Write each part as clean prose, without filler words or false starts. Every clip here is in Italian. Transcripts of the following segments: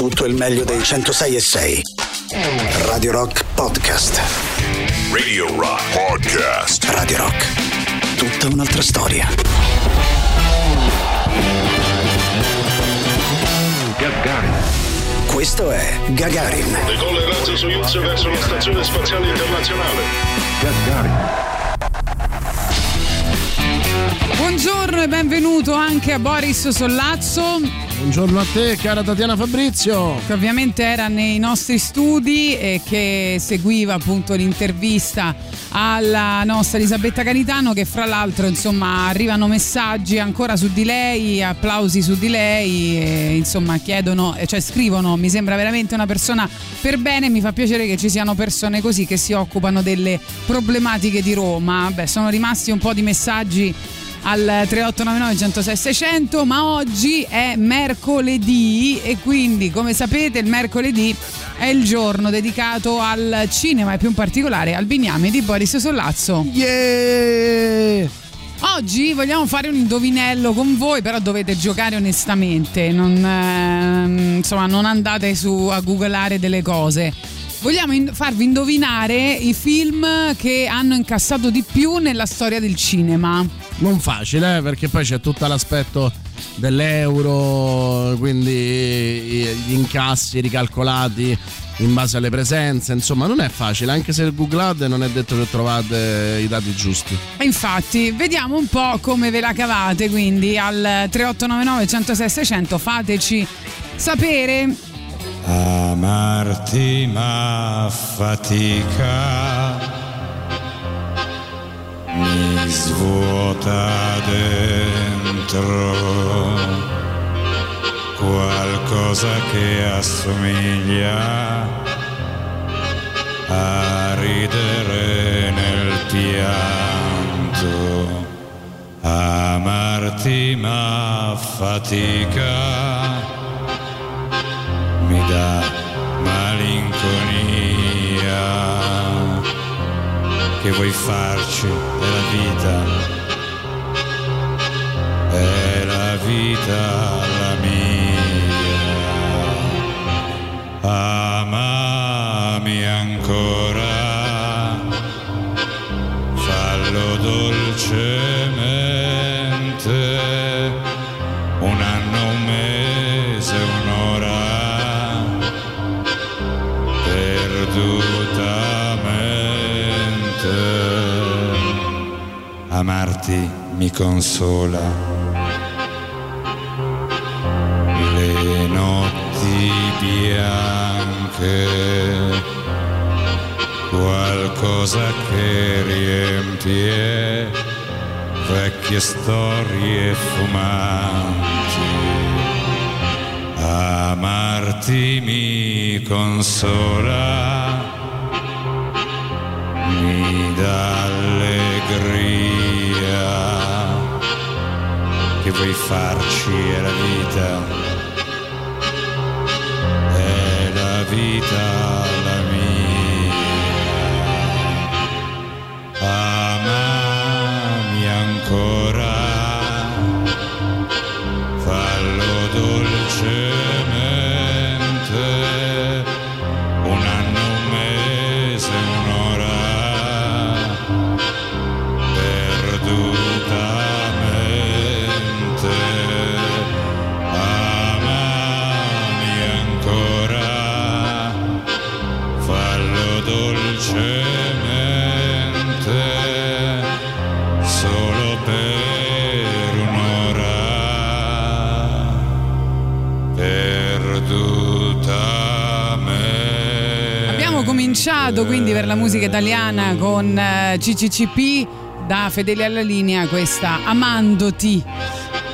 tutto il meglio dei 106.6. Radio Rock Podcast. Radio Rock Podcast. Radio Rock, tutta un'altra storia. Gagarin. Questo è Gagarin. Decolla il razzo Soyuz verso la stazione spaziale internazionale. Gagarin. Buongiorno e benvenuto anche a Boris Sollazzo. Buongiorno a te, cara Tatiana Fabrizio, che ovviamente era nei nostri studi e che seguiva appunto l'intervista alla nostra Elisabetta Canitano, che fra l'altro insomma arrivano messaggi ancora su di lei, applausi su di lei e, insomma chiedono, cioè scrivono: mi sembra veramente una persona per bene, mi fa piacere che ci siano persone così che si occupano delle problematiche di Roma. Beh, sono rimasti un po' di messaggi al 3899 106 600, ma oggi è mercoledì e quindi, come sapete, il mercoledì è il giorno dedicato al cinema e più in particolare al bignami di Boris Sollazzo. Yeah! Oggi vogliamo fare un indovinello con voi, però dovete giocare onestamente, non andate su a googolare delle cose. Vogliamo farvi indovinare i film che hanno incassato di più nella storia del cinema. Non facile, perché poi c'è tutto l'aspetto dell'euro, quindi gli incassi ricalcolati in base alle presenze, insomma non è facile, anche se googlate non è detto che trovate i dati giusti. E infatti vediamo un po' come ve la cavate, quindi al 3899 106 600 fateci sapere. Amarti m'affatica, mi svuota dentro qualcosa che assomiglia a ridere nel pianto. Amarti m'affatica, mi dà malinconia, che vuoi farci della vita, è la vita la mia. Amami ancora, fallo dolcemente, un anno, un mese, un'ora, perdutamente. Amarti mi consola, le notti bianche, qualcosa che riempie vecchie storie fumanti. Amarti mi consola, mi dà allegria, che vuoi farci è la vita, è la vita la mia. Amami ancora, fallo dolce, solo per un'ora, perdutamente. Abbiamo cominciato quindi per la musica italiana con CCCP da Fedeli alla linea, questa Amandoti.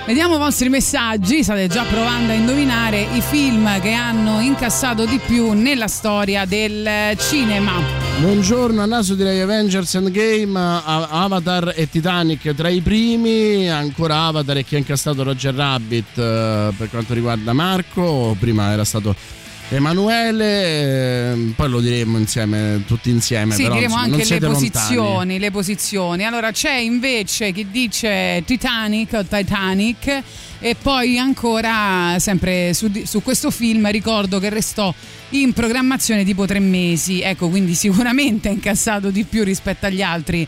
Vediamo i vostri messaggi, state già provando a indovinare i film che hanno incassato di più nella storia del cinema. Buongiorno, a naso direi Avengers Endgame, Avatar e Titanic tra i primi, ancora Avatar e chi ha incastrato Roger Rabbit per quanto riguarda Marco, prima era stato Emanuele, poi lo diremo insieme, tutti insieme. Sì, però, diremo anche le posizioni. Allora c'è invece chi dice Titanic E poi ancora, sempre su questo film, ricordo che restò in programmazione tipo 3 mesi, ecco, quindi sicuramente ha incassato di più rispetto agli altri.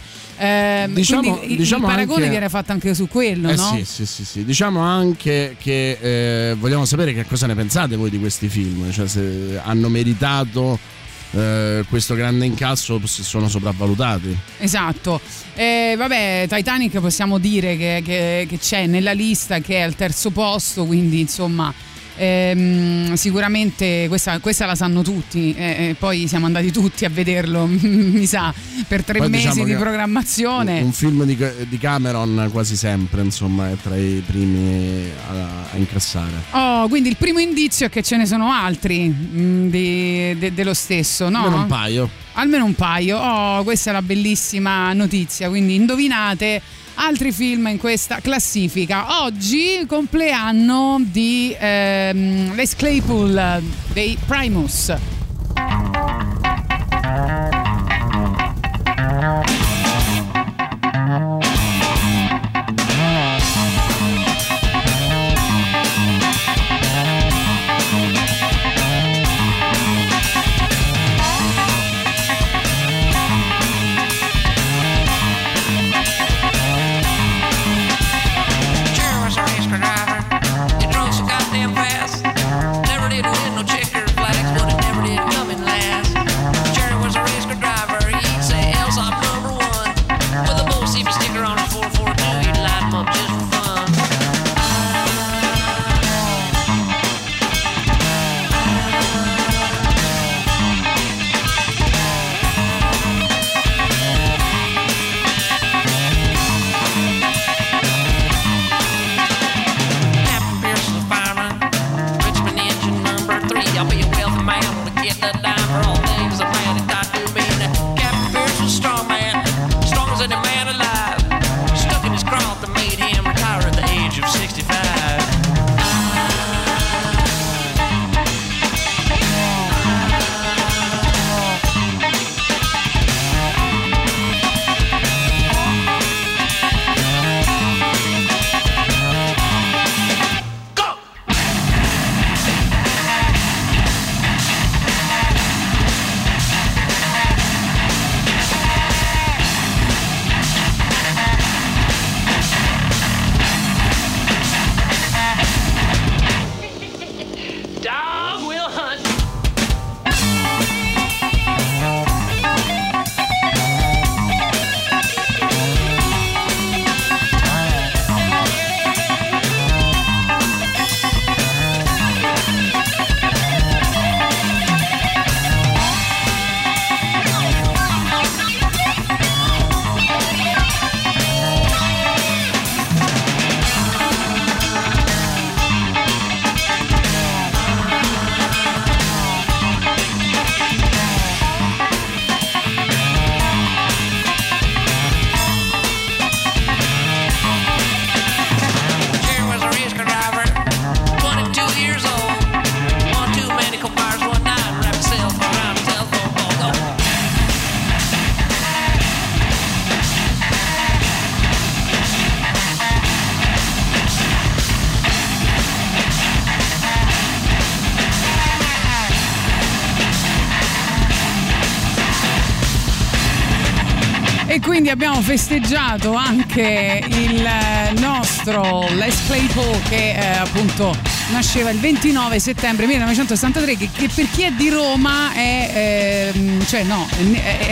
Diciamo il paragone anche, viene fatto anche su quello, no? Sì. Diciamo anche che vogliamo sapere che cosa ne pensate voi di questi film, cioè se hanno meritato questo grande incasso, sono sopravvalutati. Esatto. Vabbè, Titanic possiamo dire che c'è nella lista, che è al 3° posto, quindi insomma sicuramente questa la sanno tutti, poi siamo andati tutti a vederlo mi sa, per 3 mesi, diciamo, di programmazione. Un film di Cameron quasi sempre, insomma, è tra i primi a incassare. Quindi il primo indizio è che ce ne sono altri dello stesso, no? Almeno un paio. Questa è la bellissima notizia, quindi indovinate altri film in questa classifica. Oggi compleanno di Les Claypool dei Primus. Abbiamo festeggiato anche il nostro Les Claypool, che appunto nasceva il 29 settembre 1963, che per chi è di Roma è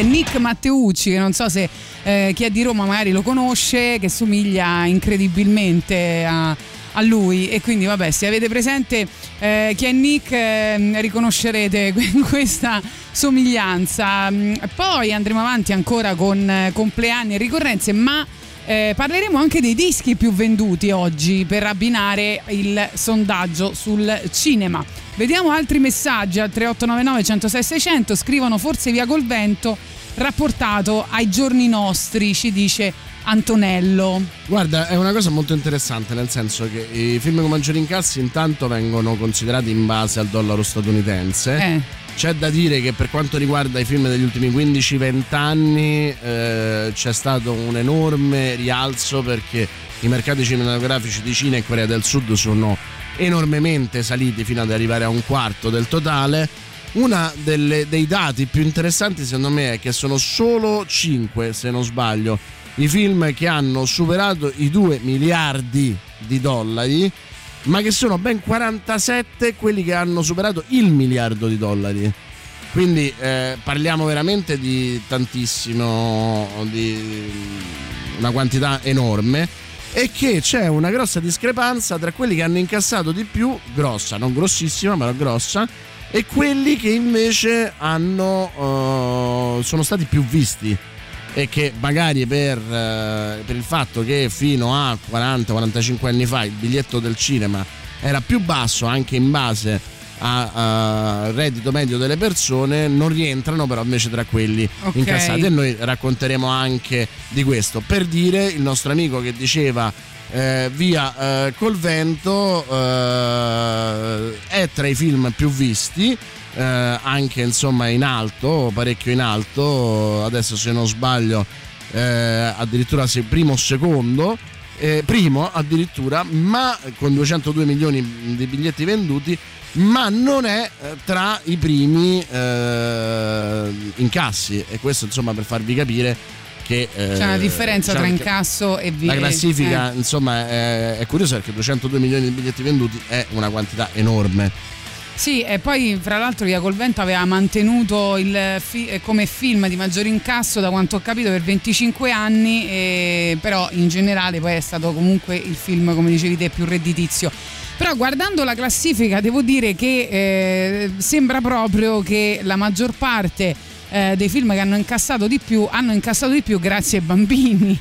Nick Matteucci, che non so se chi è di Roma magari lo conosce, che somiglia incredibilmente a lui, e quindi vabbè, se avete presente chi è Nick riconoscerete questa somiglianza. Poi andremo avanti ancora con compleanni e ricorrenze, ma parleremo anche dei dischi più venduti oggi per abbinare il sondaggio sul cinema. Vediamo altri messaggi al 3899 106 600. Scrivono "Forse Via col vento rapportato ai giorni nostri", ci dice Antonello. Guarda, è una cosa molto interessante, nel senso che i film con maggiori incassi intanto vengono considerati in base al dollaro statunitense. C'è da dire che per quanto riguarda i film degli ultimi 15-20 anni c'è stato un enorme rialzo, perché i mercati cinematografici di Cina e Corea del Sud sono enormemente saliti fino ad arrivare a un quarto del totale. Una dei dati più interessanti secondo me è che sono solo 5, se non sbaglio, i film che hanno superato i 2 miliardi di dollari, ma che sono ben 47 quelli che hanno superato il miliardo di dollari. Quindi parliamo veramente di tantissimo, di una quantità enorme, e che c'è una grossa discrepanza tra quelli che hanno incassato di più, grossa, non grossissima ma grossa, e quelli che invece hanno sono stati più visti, e che magari per il fatto che fino a 40-45 anni fa il biglietto del cinema era più basso, anche in base al reddito medio delle persone, non rientrano però invece tra quelli incassati. E noi racconteremo anche di questo, per dire il nostro amico che diceva Via col vento è tra i film più visti, anche insomma in alto, parecchio in alto, adesso se non sbaglio addirittura se primo o secondo, primo addirittura, ma con 202 milioni di biglietti venduti, ma non è tra i primi incassi. E questo insomma per farvi capire che c'è una differenza tra incasso e la classifica. Insomma è curioso, perché 202 milioni di biglietti venduti è una quantità enorme. Sì, e poi fra l'altro Via col vento aveva mantenuto come film di maggior incasso, da quanto ho capito, per 25 anni, però in generale poi è stato comunque il film, come dicevi te, più redditizio. Però guardando la classifica devo dire che sembra proprio che la maggior parte dei film che hanno incassato di più grazie ai bambini.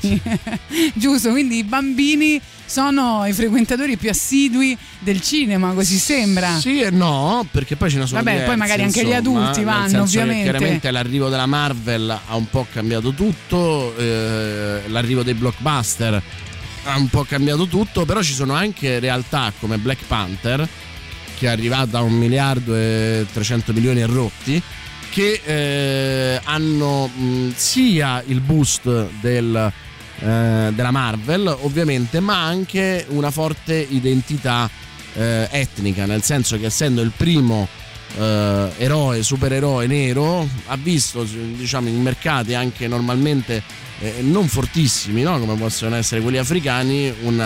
Giusto, quindi i bambini sono i frequentatori più assidui del cinema, così sembra. Sì e no, perché poi ce ne sono diversi, poi magari anche insomma, gli adulti vanno, ovviamente. Chiaramente l'arrivo della Marvel ha un po' cambiato tutto, l'arrivo dei blockbuster ha un po' cambiato tutto, però ci sono anche realtà come Black Panther, che è arrivata a 1.300.000.000 e rotti, che hanno sia il boost della Marvel ovviamente, ma anche una forte identità etnica, nel senso che essendo il primo supereroe nero, ha visto diciamo in mercati anche normalmente non fortissimi, no? Come possono essere quelli africani, un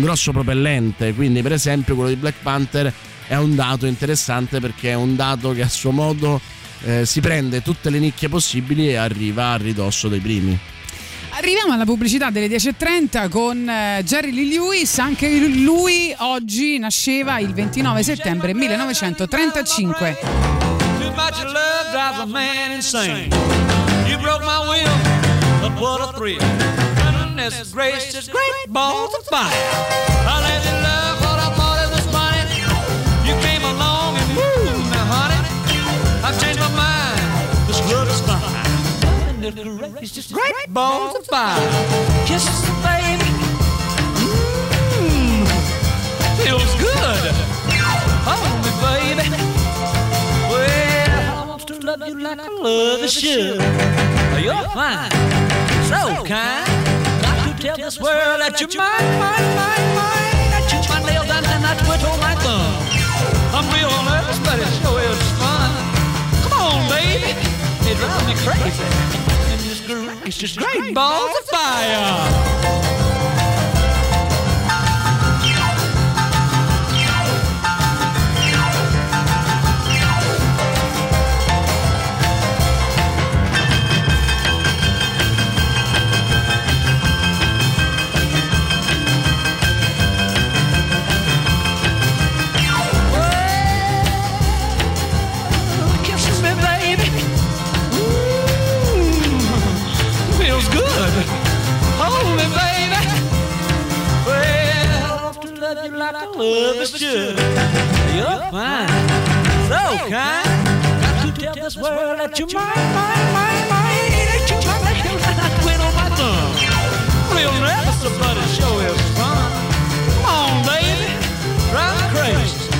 grosso propellente. Quindi per esempio quello di Black Panther è un dato interessante, perché è un dato che a suo modo si prende tutte le nicchie possibili e arriva a ridosso dei primi. Arriviamo alla pubblicità delle 10.30 con Jerry Lee Lewis. Anche lui oggi nasceva il 29 settembre 1935. I've changed my mind, this love is fine. It's just great balls of fire. Kisses the baby, feels good. Hold me, baby. Well, I want to love you like I love should. You're fine, so kind. Got to tell this world that you're mine. That you my nails down and I twiddle my thumb. I'm real on earth, but it sure is fun. Come on, baby, it drives me crazy. It's just great balls of fire. Hold me, baby. Well, I love to love you like I love a should. You're fine, so kind. Got to tell this world that you're mine. Ain't you trying to kill me? I quit on my thumb. Real never somebody show is fun. Come on, baby, drive me crazy.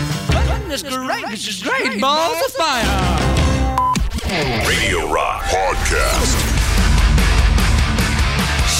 This is great. Balls of fire. Radio Rock Podcast.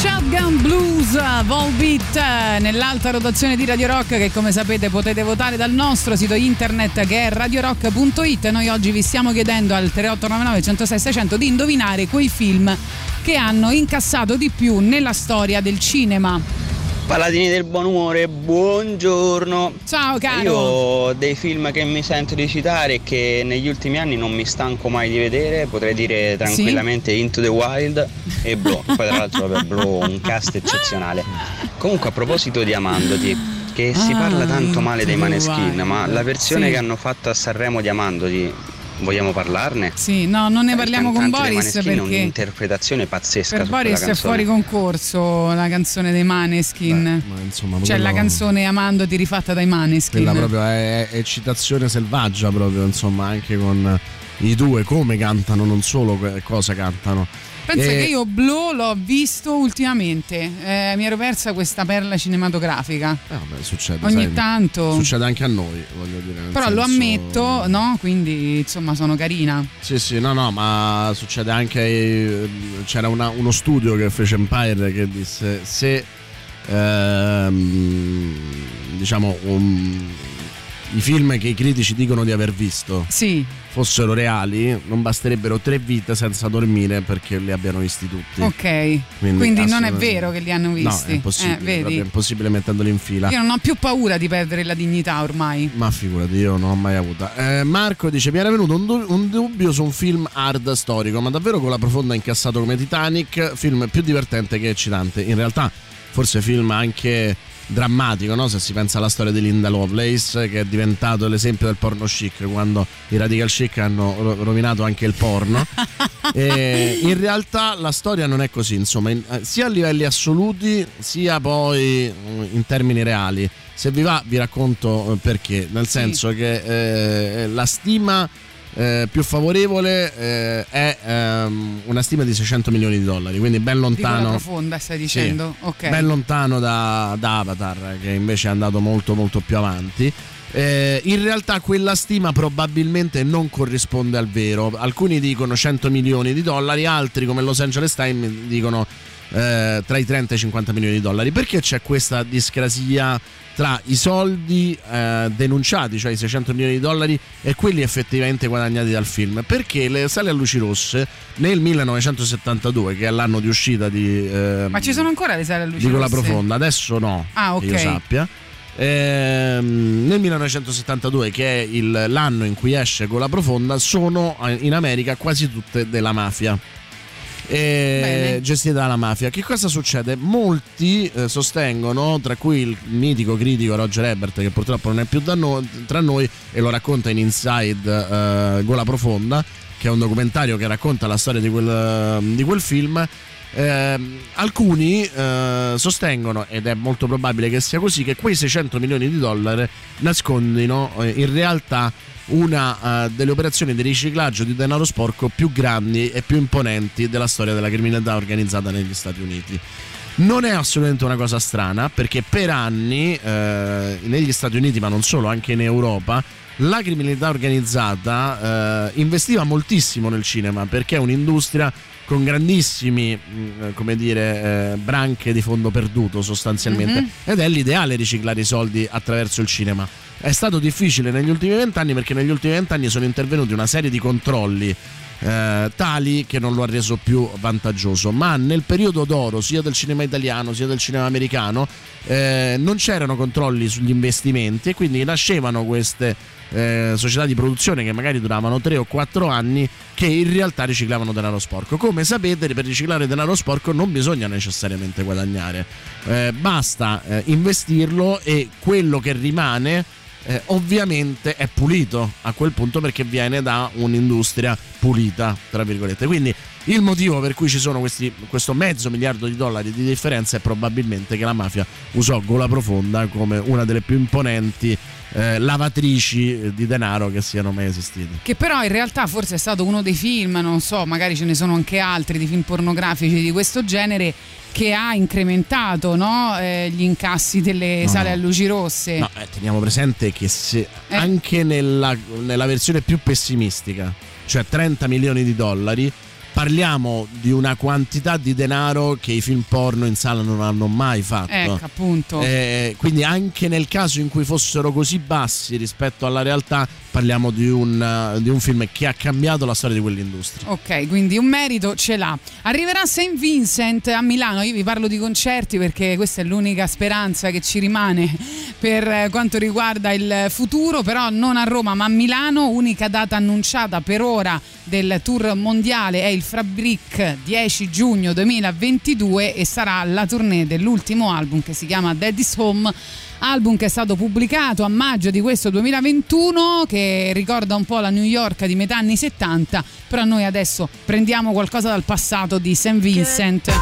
Shotgun Blues, Volbeat, nell'alta rotazione di Radio Rock, che come sapete potete votare dal nostro sito internet che è radiorock.it. Noi oggi vi stiamo chiedendo al 3899 106 600 di indovinare quei film che hanno incassato di più nella storia del cinema. Paladini del buon umore, buongiorno. Ciao caro. Io ho dei film che mi sento di citare e che negli ultimi anni non mi stanco mai di vedere. Potrei dire tranquillamente sì? Into the Wild e Bro. Poi tra l'altro vabbè, Bro, un cast eccezionale. Comunque a proposito di Amandoti, che si parla tanto male dei Maneskin, ma la versione che hanno fatto a Sanremo di Amandoti, vogliamo parlarne? Sì, no, non ne parliamo con Boris perché un'interpretazione pazzesca. Per Boris è fuori concorso la canzone dei Maneskin. Beh, insomma, cioè la canzone Amandoti rifatta dai Maneskin. Quella proprio è citazione selvaggia proprio, insomma, anche con i due come cantano, non solo cosa cantano. Pensa che io Blow l'ho visto ultimamente, mi ero persa questa perla cinematografica. Vabbè, succede ogni tanto. Succede anche a noi, voglio dire. Però senso, lo ammetto, no? Quindi insomma sono carina. Sì, no, ma succede anche. C'era uno studio che fece Empire che disse: se diciamo i film che i critici dicono di aver visto fossero reali, non basterebbero 3 vite senza dormire perché li abbiano visti tutti. Ok, quindi non è vero che li hanno visti. No, è impossibile, vedi? È impossibile mettendoli in fila. Io non ho più paura di perdere la dignità ormai. Ma figurati, io non ho mai avuta. Marco dice: mi era venuto un dubbio su un film hard storico, ma davvero con la profonda incassato come Titanic, film più divertente che eccitante. In realtà forse film anche drammatico, no? Se si pensa alla storia di Linda Lovelace, che è diventato l'esempio del porno chic quando i radical chic hanno rovinato anche il porno. E in realtà la storia non è così, insomma, sia a livelli assoluti sia poi in termini reali. Se vi va vi racconto perché, nel senso che la stima più favorevole è una stima di $600 milioni, quindi ben lontano. Profonda, stai dicendo? Sì, okay. Ben lontano da Avatar, che invece è andato molto molto più avanti. In realtà quella stima probabilmente non corrisponde al vero. Alcuni dicono $100 milioni, altri come Los Angeles Times dicono tra i $30 e $50 milioni. Perché c'è questa discrasia tra i soldi denunciati, ciocioè i $600 milioni, e quelli effettivamente guadagnati dal film? Perché le sale a luci rosse nel 1972, che è l'anno di uscita di ma ci sono ancora le sale a luci rosse? Dico la profonda, adesso no, okay, che io sappia. Nel 1972, che è l'anno in cui esce con la profonda, sono in America quasi tutte della mafia, gestita dalla mafia. Che cosa succede? Molti sostengono, tra cui il mitico critico Roger Ebert, che purtroppo non è più tra noi e lo racconta in Inside Gola Profonda, che è un documentario che racconta la storia di quel film. Alcuni sostengono, ed è molto probabile che sia così, che quei $600 milioni nascondino in realtà una delle operazioni di riciclaggio di denaro sporco più grandi e più imponenti della storia della criminalità organizzata negli Stati Uniti. Non è assolutamente una cosa strana, perché per anni negli Stati Uniti, ma non solo, anche in Europa, la criminalità organizzata investiva moltissimo nel cinema, perché è un'industria con grandissimi branche di fondo perduto sostanzialmente, ed è l'ideale riciclare i soldi attraverso il cinema. È stato difficile negli ultimi 20 anni, perché negli ultimi 20 anni sono intervenuti una serie di controlli tali che non lo ha reso più vantaggioso, ma nel periodo d'oro sia del cinema italiano sia del cinema americano non c'erano controlli sugli investimenti, e quindi nascevano queste società di produzione che magari duravano 3 o 4 anni, che in realtà riciclavano denaro sporco. Come sapete, per riciclare denaro sporco non bisogna necessariamente guadagnare, basta investirlo, e quello che rimane ovviamente è pulito a quel punto, perché viene da un'industria pulita, tra virgolette. Quindi il motivo per cui ci sono questo $500 milioni di differenza è probabilmente che la mafia usò Gola Profonda come una delle più imponenti lavatrici di denaro che siano mai esistiti. Che però in realtà forse è stato uno dei film, non so, magari ce ne sono anche altri di film pornografici di questo genere, che ha incrementato, no, gli incassi delle sale a luci rosse. No, teniamo presente che se anche nella versione più pessimistica, cioè $30 milioni, parliamo di una quantità di denaro che i film porno in sala non hanno mai fatto. Ecco, appunto. Quindi anche nel caso in cui fossero così bassi rispetto alla realtà, parliamo di un film che ha cambiato la storia di quell'industria. Ok, quindi un merito ce l'ha. Arriverà St. Vincent a Milano. Io vi parlo di concerti perché questa è l'unica speranza che ci rimane per quanto riguarda il futuro, però non a Roma ma a Milano, unica data annunciata per ora del tour mondiale. È il Fabric, 10 giugno 2022, e sarà la tournée dell'ultimo album che si chiama Daddy's Home, album che è stato pubblicato a maggio di questo 2021, che ricorda un po' la New York di metà anni 70, però noi adesso prendiamo qualcosa dal passato di St. Vincent.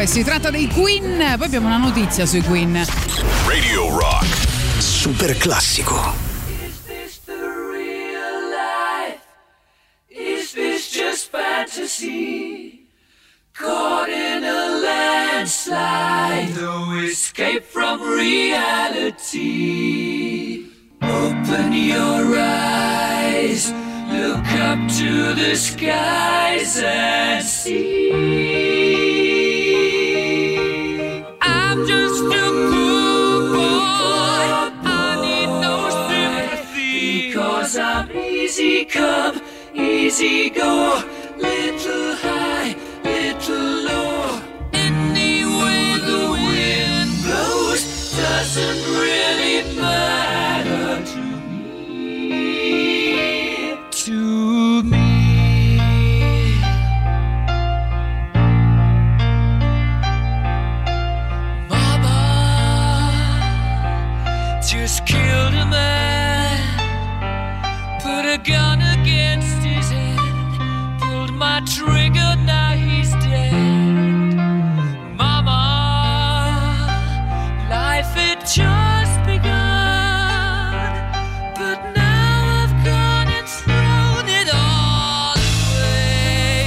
E si tratta dei Queen. Poi abbiamo una notizia sui Queen. Radio Rock Super Classico. Go, little high, little low. Anyway, just killed a man, put a gun against his head, pulled my trigger, now he's dead. Mama, life had just begun, but now I've gone and thrown it all away.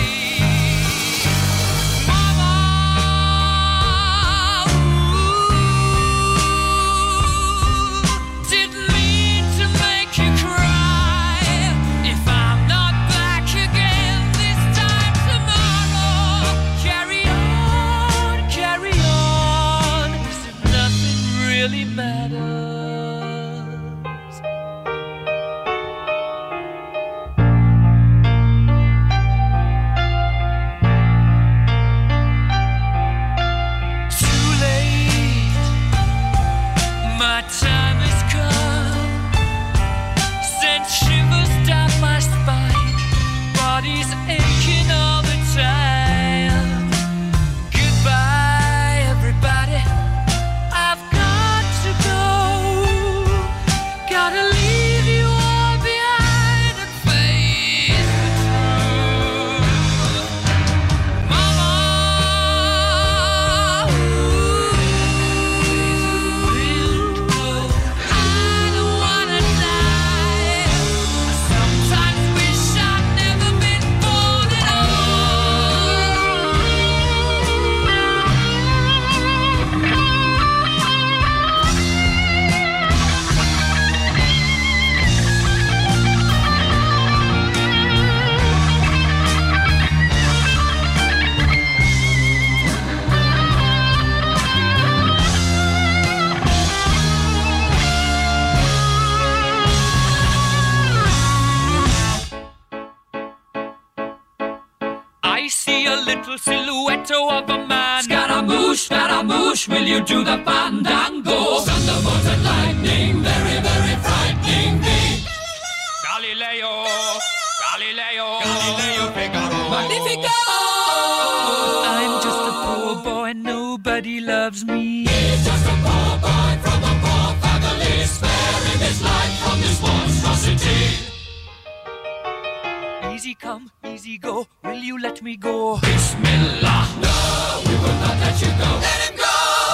Mama, ooh, didn't mean to make you cry. If I'm not back again this time tomorrow, carry on, 'cause if nothing really matters. Too late, my time has come, sent shivers down my spine, body's aching all the time. Goodbye everybody, I've got to go, gotta leave you all behind and face the truth. Mama, ooh, I don't wanna die. I sometimes wish I'd never been born at all. I see a little silhouette of a man. Scaramouche, Scaramouche, will you do the fandango? Thunderbolts and lightning, very, very frightening me. Galileo, Galileo, Galileo Figaro, Magnifico. I'm just a poor boy and nobody loves me. He's just a poor boy from a poor family, sparing his life from this monstrosity. Easy come, easy go, will you let me go? Bismillah, no, we will not let you go. Let him go!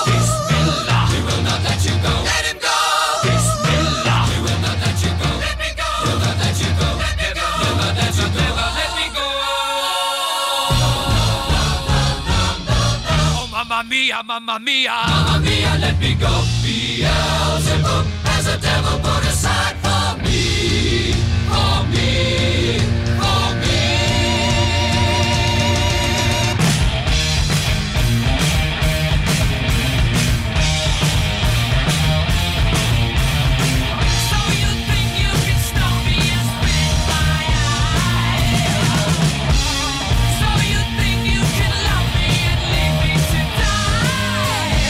Bismillah, we will not let you go. Let him go! Bismillah, we will not let you go. Let me go! We'll not let you go. Let me go! We'll not let you go. Never let me go. No. Oh, mamma mia, mamma mia. Mamma mia, let me go. Beelzebub has a devil put aside for me. For me. So you think you can stop me and spit my eye? So you think you can love me and leave me to die?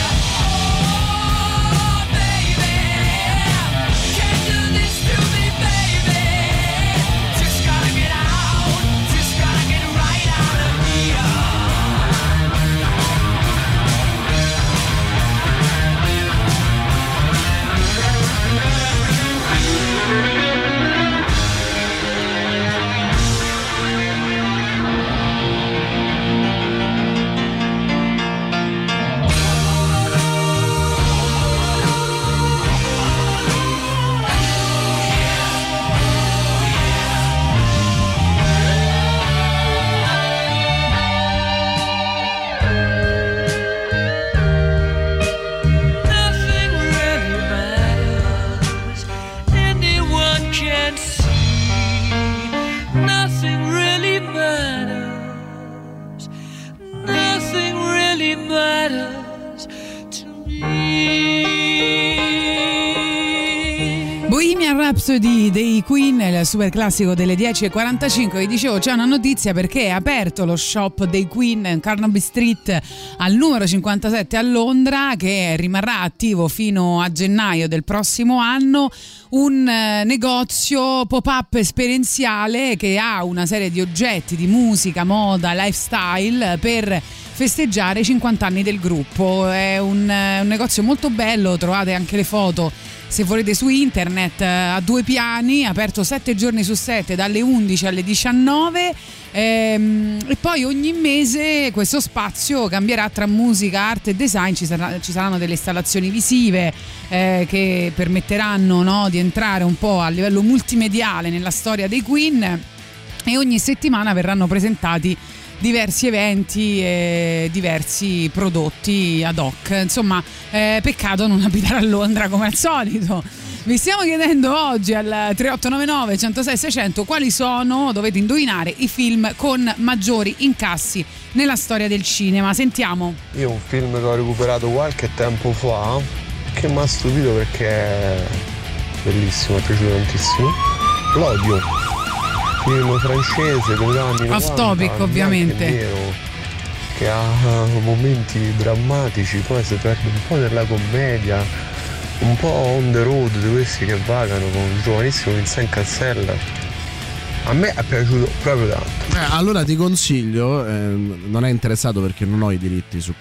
Oh, baby, can't do this to me, baby. Just gotta get out, just gotta get right out of here. Nothing really matters, anyone can see. Nothing really matters, nothing really matters to me. Bohemian Rhapsody dei Queen, il super classico delle 10.45. Vi dicevo, c'è una notizia perché è aperto lo shop dei Queen in Carnaby Street al numero 57 a Londra, che rimarrà attivo fino a gennaio del prossimo anno. Un negozio pop-up esperienziale che ha una serie di oggetti di musica, moda, lifestyle per festeggiare i 50 anni del gruppo. È un negozio molto bello, trovate anche le foto se volete su internet, a due piani, aperto 7 giorni su 7 dalle 11 alle 19. E poi ogni mese questo spazio cambierà tra musica, arte e design. Ci saranno delle installazioni visive che permetteranno, no, di entrare un po' a livello multimediale nella storia dei Queen, e ogni settimana verranno presentati diversi eventi e diversi prodotti ad hoc. Insomma, peccato non abitare a Londra come al solito. Vi stiamo chiedendo oggi al 3899 106 600 quali sono, dovete indovinare, i film con maggiori incassi nella storia del cinema. Sentiamo. Io un film che ho recuperato qualche tempo fa, che mi ha stupito perché è bellissimo, è piaciuto tantissimo. L'Odio, film francese degli anni 90, off topic ovviamente, che ha momenti drammatici, poi si perde un po' nella commedia, un po' on the road di questi che vagano, con il giovanissimo Vincent Cassel. A me è piaciuto proprio tanto. Allora ti consiglio, non è interessato perché non ho i diritti su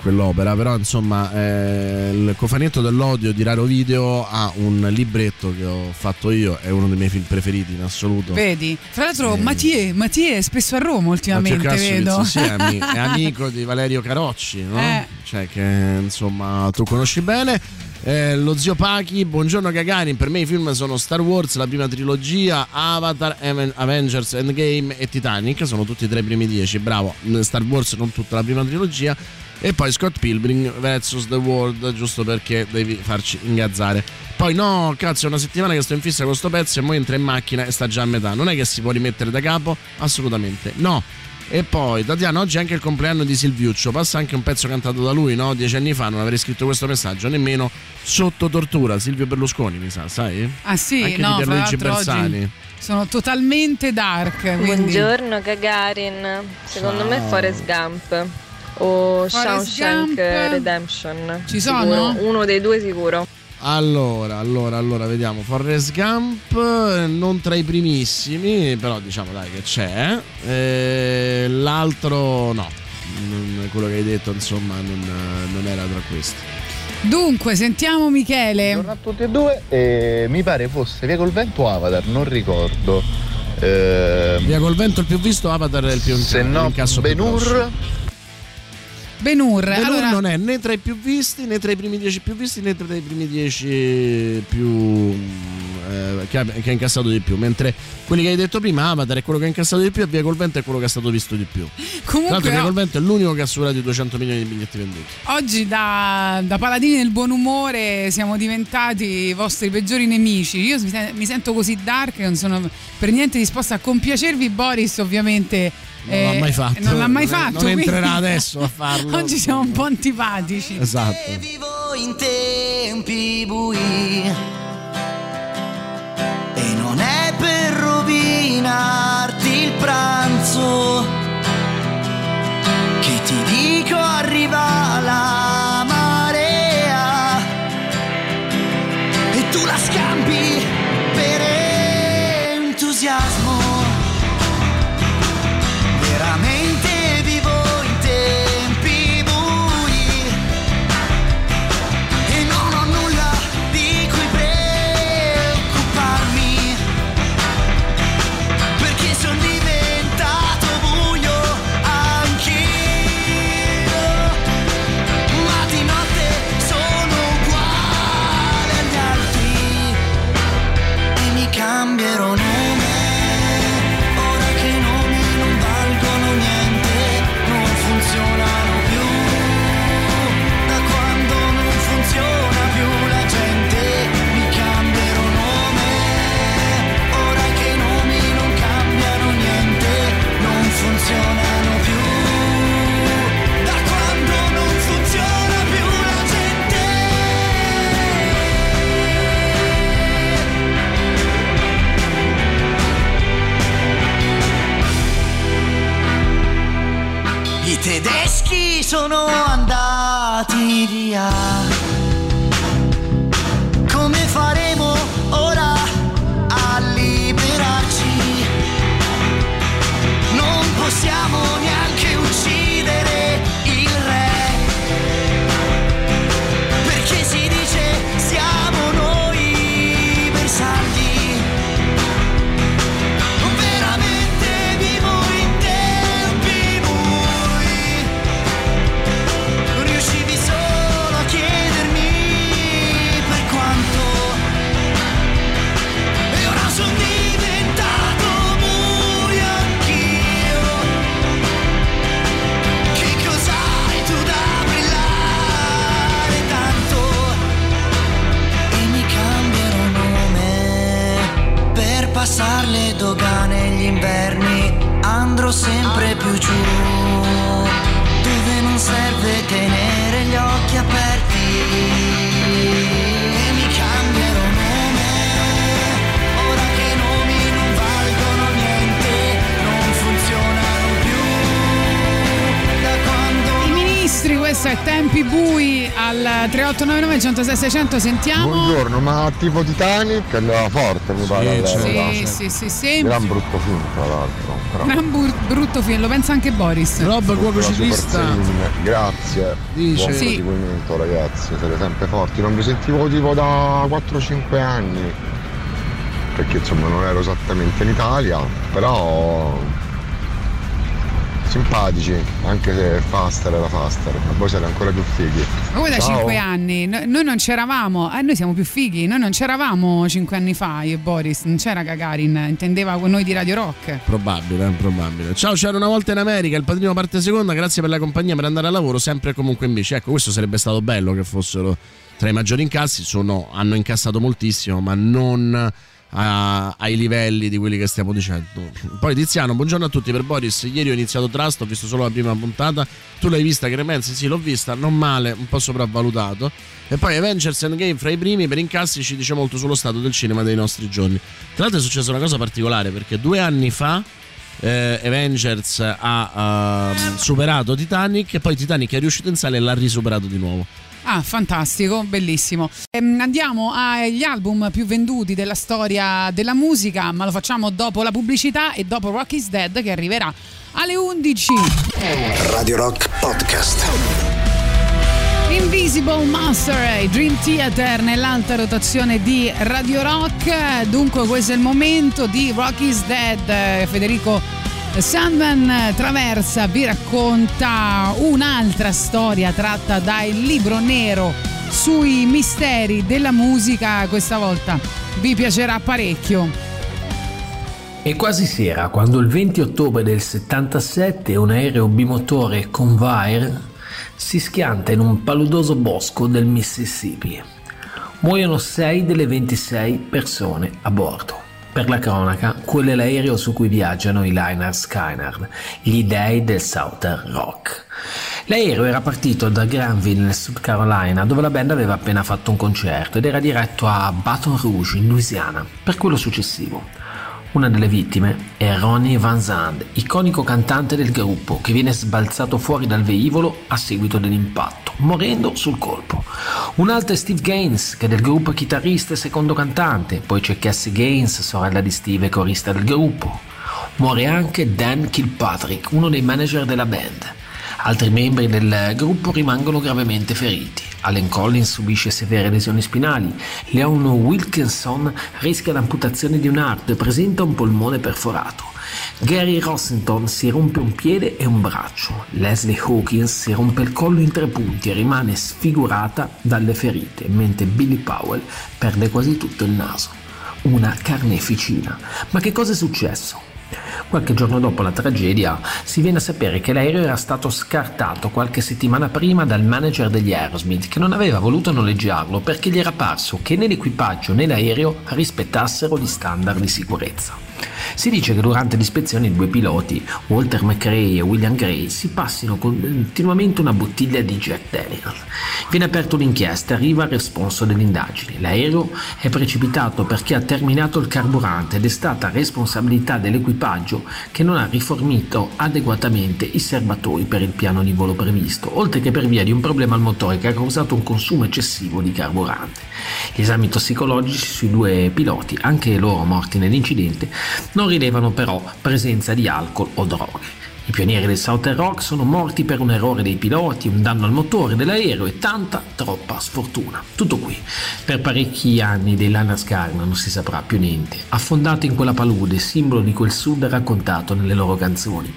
quell'opera, però insomma il cofanetto dell'odio di Raro Video ha un libretto che ho fatto io, è uno dei miei film preferiti in assoluto. Vedi, tra l'altro Mathieu è spesso a Roma ultimamente, vedo. Sì, è amico di Valerio Carocci, no? Cioè, che insomma tu conosci bene. Lo zio Pachi, Buongiorno Gagarin. Per me i film sono Star Wars, la prima trilogia, Avatar, Avengers Endgame e Titanic. Sono tutti tra i primi 10. Bravo, Star Wars non tutta la prima trilogia. E poi Scott Pilgrim vs. The World, giusto perché devi farci ingazzare. Poi no, cazzo, è una settimana che sto in fissa con sto pezzo e mo entra in macchina e sta già a metà. Non è che si può rimettere da capo? Assolutamente no. E poi Tatiana, oggi è anche il compleanno di Silviuccio, passa anche un pezzo cantato da lui, no? 10 anni fa non avrei scritto questo messaggio nemmeno sotto tortura. Silvio Berlusconi, mi sa, sai? Ah sì, anche no, di Pierluigi Bersani. Sono totalmente dark, quindi. Buongiorno Gagarin. Secondo me Forrest Gump o Shawshank Redemption. Ci sono? Sicuro. Uno dei due sicuro. Allora, vediamo. Forrest Gump non tra i primissimi, però diciamo dai che c'è. L'altro no, quello che hai detto insomma non era tra questi. Dunque sentiamo Michele. Buongiorno a tutti e due. Mi pare fosse Via col Vento, Avatar, non ricordo. Via col Vento il più visto, Avatar è il più, se no Ben-Hur. Ben-Hur allora... non è né tra i più visti, né tra i primi 10 più visti, né tra i primi 10 più che ha incassato di più, mentre quelli che hai detto prima, Avatar è quello che ha incassato di più e Via col Vento è quello che è stato visto di più. Comunque, tanto, Via col Vento è l'unico che ha superato i 200 milioni di biglietti venduti. Oggi da paladini del buon umore siamo diventati i vostri peggiori nemici. Io mi sento così dark che non sono per niente disposta a compiacervi. Boris ovviamente non l'ha mai fatto, non entrerà adesso a farlo. Oggi siamo un po' antipatici. Esatto. Vivo in tempi bui e non è per rovinarti il pranzo che ti dico arriva la marea e tu la scambi per entusiasmo. I tedeschi sono andati via, come faremo ora a liberarci? Non possiamo neanche uccidere il re, perché si dice sfiorare le dogane e gli inverni andrò sempre più giù, dove non serve tenere gli occhi aperti. E mi cambierò nome, ora che i nomi non valgono niente, non funzionano più da quando... I ministri, questo è Tempi Bui al 3899 106 600, sentiamo. Buongiorno, ma tipo Titanic andava forte, mi pare. Sì. Gran brutto film, tra l'altro. Però. Brutto film, lo pensa anche Boris. Rob il cuoco ciclista. Grazie. Dice sì. Ragazzi, siete sempre forti. Non mi sentivo tipo da 4-5 anni. Perché insomma non ero esattamente in Italia, però simpatici, anche se Faster era Faster, ma voi siete ancora più fighi. Ma voi da 5 anni, noi non c'eravamo, noi siamo più fighi, noi non c'eravamo 5 anni fa io e Boris, non c'era Gagarin, intendeva con noi di Radio Rock. Probabile. Ciao, c'era una volta in America, il padrino parte seconda, grazie per la compagnia, per andare al lavoro, sempre e comunque invece. Ecco, questo sarebbe stato bello che fossero tra i maggiori incassi, hanno incassato moltissimo, ma non... ai livelli di quelli che stiamo dicendo. Poi Tiziano, buongiorno a tutti. Per Boris, ieri ho iniziato Trust, ho visto solo la prima puntata. Tu l'hai vista, Cremenzi? Sì, l'ho vista, non male, un po' sopravvalutato. E poi Avengers Endgame fra i primi per incassi ci dice molto sullo stato del cinema dei nostri giorni. Tra l'altro è successa una cosa particolare, perché 2 anni fa Avengers ha superato Titanic, e poi Titanic è riuscito in sale e l'ha risuperato di nuovo. Ah, fantastico, bellissimo. Andiamo agli album più venduti della storia della musica, ma lo facciamo dopo la pubblicità e dopo Rock is Dead, che arriverà alle 11. Radio Rock Podcast. Invisible Master, Dream Theater nell'alta rotazione di Radio Rock. Dunque questo è il momento di Rock is Dead. Federico Sandman Traversa vi racconta un'altra storia tratta dal libro nero sui misteri della musica. Questa volta vi piacerà parecchio. È quasi sera quando il 20 ottobre del 77 un aereo bimotore Convair si schianta in un paludoso bosco del Mississippi. Muoiono 6 delle 26 persone a bordo. Per la cronaca, quello è l'aereo su cui viaggiano i Lynyrd Skynyrd, gli dei del Southern Rock. L'aereo era partito da Granville, nel South Carolina, dove la band aveva appena fatto un concerto, ed era diretto a Baton Rouge, in Louisiana, per quello successivo. Una delle vittime è Ronnie Van Zant, iconico cantante del gruppo, che viene sbalzato fuori dal velivolo a seguito dell'impatto, morendo sul colpo. Un altro è Steve Gaines, che del gruppo è chitarrista e secondo cantante, poi c'è Cassie Gaines, sorella di Steve e corista del gruppo. Muore anche Dan Kilpatrick, uno dei manager della band. Altri membri del gruppo rimangono gravemente feriti. Allen Collins subisce severe lesioni spinali, Leon Wilkinson rischia l'amputazione di un arto e presenta un polmone perforato, Gary Rossington si rompe un piede e un braccio, Leslie Hawkins si rompe il collo in 3 punti e rimane sfigurata dalle ferite, mentre Billy Powell perde quasi tutto il naso. Una carneficina. Ma che cosa è successo? Qualche giorno dopo la tragedia si viene a sapere che l'aereo era stato scartato qualche settimana prima dal manager degli Aerosmith, che non aveva voluto noleggiarlo perché gli era parso che né l'equipaggio né l'aereo rispettassero gli standard di sicurezza. Si dice che durante l'ispezione i 2 piloti, Walter McRae e William Gray, si passino continuamente una bottiglia di Jack Daniel. Viene aperta un'inchiesta, arriva il responso dell'indagine. L'aereo è precipitato perché ha terminato il carburante ed è stata responsabilità dell'equipaggio che non ha rifornito adeguatamente i serbatoi per il piano di volo previsto, oltre che per via di un problema al motore che ha causato un consumo eccessivo di carburante. Gli esami tossicologici sui 2 piloti, anche loro morti nell'incidente, non rilevano però presenza di alcol o droghe. I pionieri del Southern Rock sono morti per un errore dei piloti, un danno al motore dell'aereo e tanta, troppa sfortuna. Tutto qui. Per parecchi anni dei Lynyrd Skynyrd non si saprà più niente. Affondati in quella palude, simbolo di quel sud raccontato nelle loro canzoni.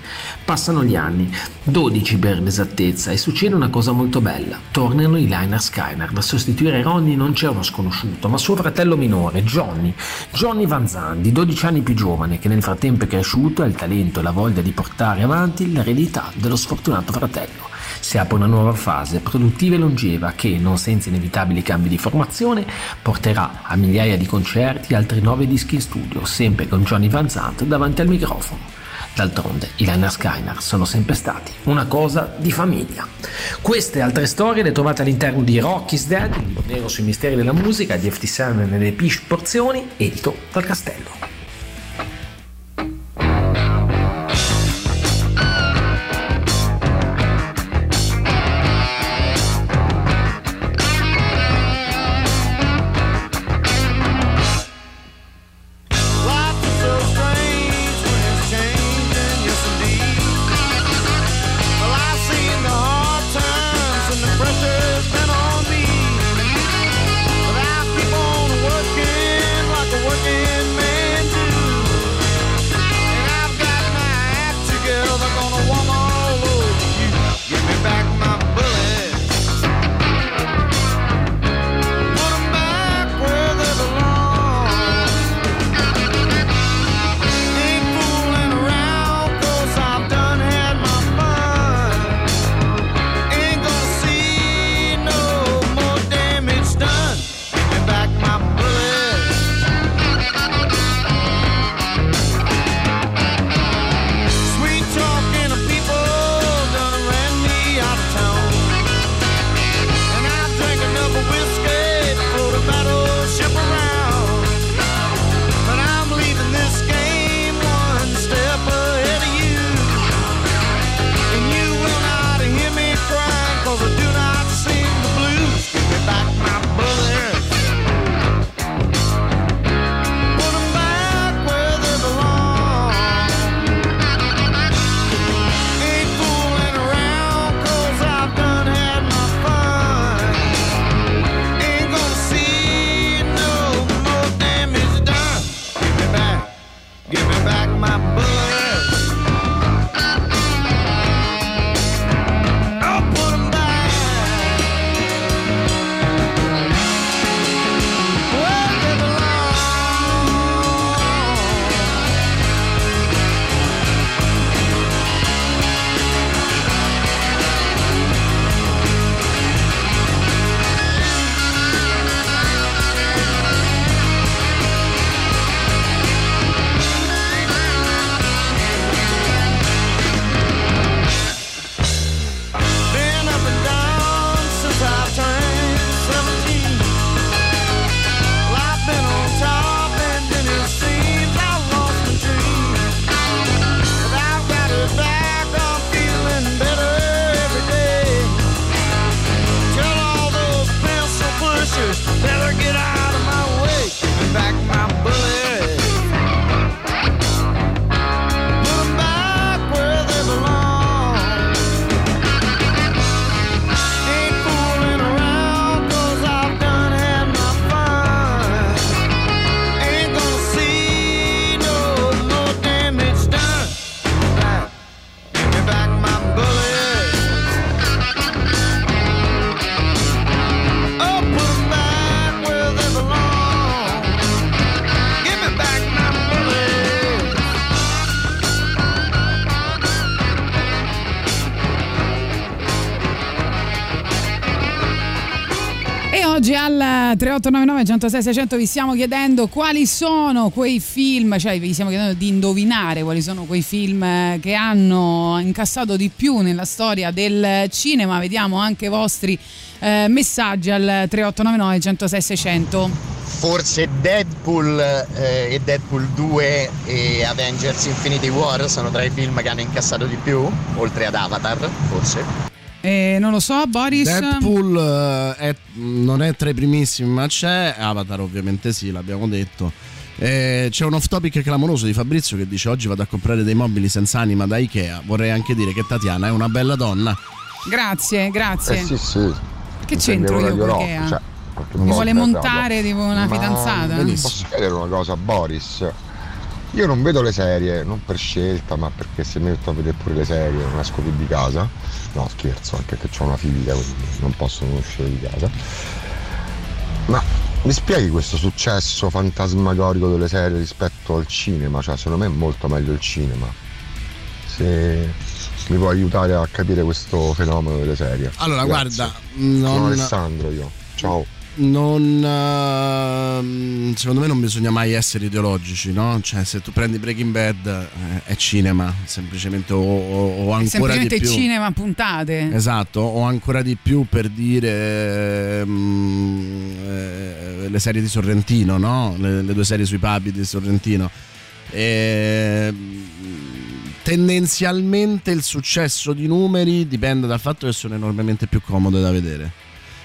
Passano gli anni, 12 per l'esattezza, e succede una cosa molto bella. Tornano i Lynyrd Skynyrd. A sostituire Ronnie non c'è uno sconosciuto, ma suo fratello minore, Johnny Van Zant, di 12 anni più giovane, che nel frattempo è cresciuto, ha il talento e la voglia di portare avanti l'eredità dello sfortunato fratello. Si apre una nuova fase produttiva e longeva che, non senza inevitabili cambi di formazione, porterà a migliaia di concerti e altri 9 dischi in studio, sempre con Johnny Van Zandt davanti al microfono. D'altronde i Lynyrd Skynyrd sono sempre stati una cosa di famiglia. Queste e altre storie le trovate all'interno di Rock is Dead, un libro nero sui misteri della musica di FT7 nelle Pish Porzioni, edito dal Castello. Oggi al 3899 106 600 vi stiamo chiedendo quali sono quei film, cioè vi stiamo chiedendo di indovinare quali sono quei film che hanno incassato di più nella storia del cinema. Vediamo anche i vostri messaggi al 3899 106 600. Forse Deadpool e Deadpool 2 e Avengers Infinity War sono tra i film che hanno incassato di più, oltre ad Avatar forse. Non lo so, Boris. Deadpool non è tra i primissimi, ma c'è Avatar, ovviamente sì, l'abbiamo detto. C'è un off topic clamoroso di Fabrizio che dice: oggi vado a comprare dei mobili senza anima da Ikea. Vorrei anche dire che Tatiana è una bella donna. Grazie, grazie. Sì, sì. Che c'entro io con Ikea? Cioè, mi vuole montare tipo una fidanzata. Posso chiedere una cosa, Boris? Io non vedo le serie, non per scelta, ma perché se mi metto a vedere pure le serie non esco più di casa. No, scherzo, anche perché c'ho una figlia, quindi non posso non uscire di casa. Ma mi spieghi questo successo fantasmagorico delle serie rispetto al cinema? Cioè, secondo me è molto meglio il cinema. Se mi può aiutare a capire questo fenomeno delle serie. Allora, grazie. Guarda, sono Alessandro, io. Ciao. Non, secondo me non bisogna mai essere ideologici, no? Cioè, se tu prendi Breaking Bad, è cinema, semplicemente, o ancora semplicemente di più. Cinema puntate. Esatto, o ancora di più, per dire, le serie di Sorrentino, no? Le due serie sui pub di Sorrentino. Tendenzialmente il successo di numeri dipende dal fatto che sono enormemente più comode da vedere.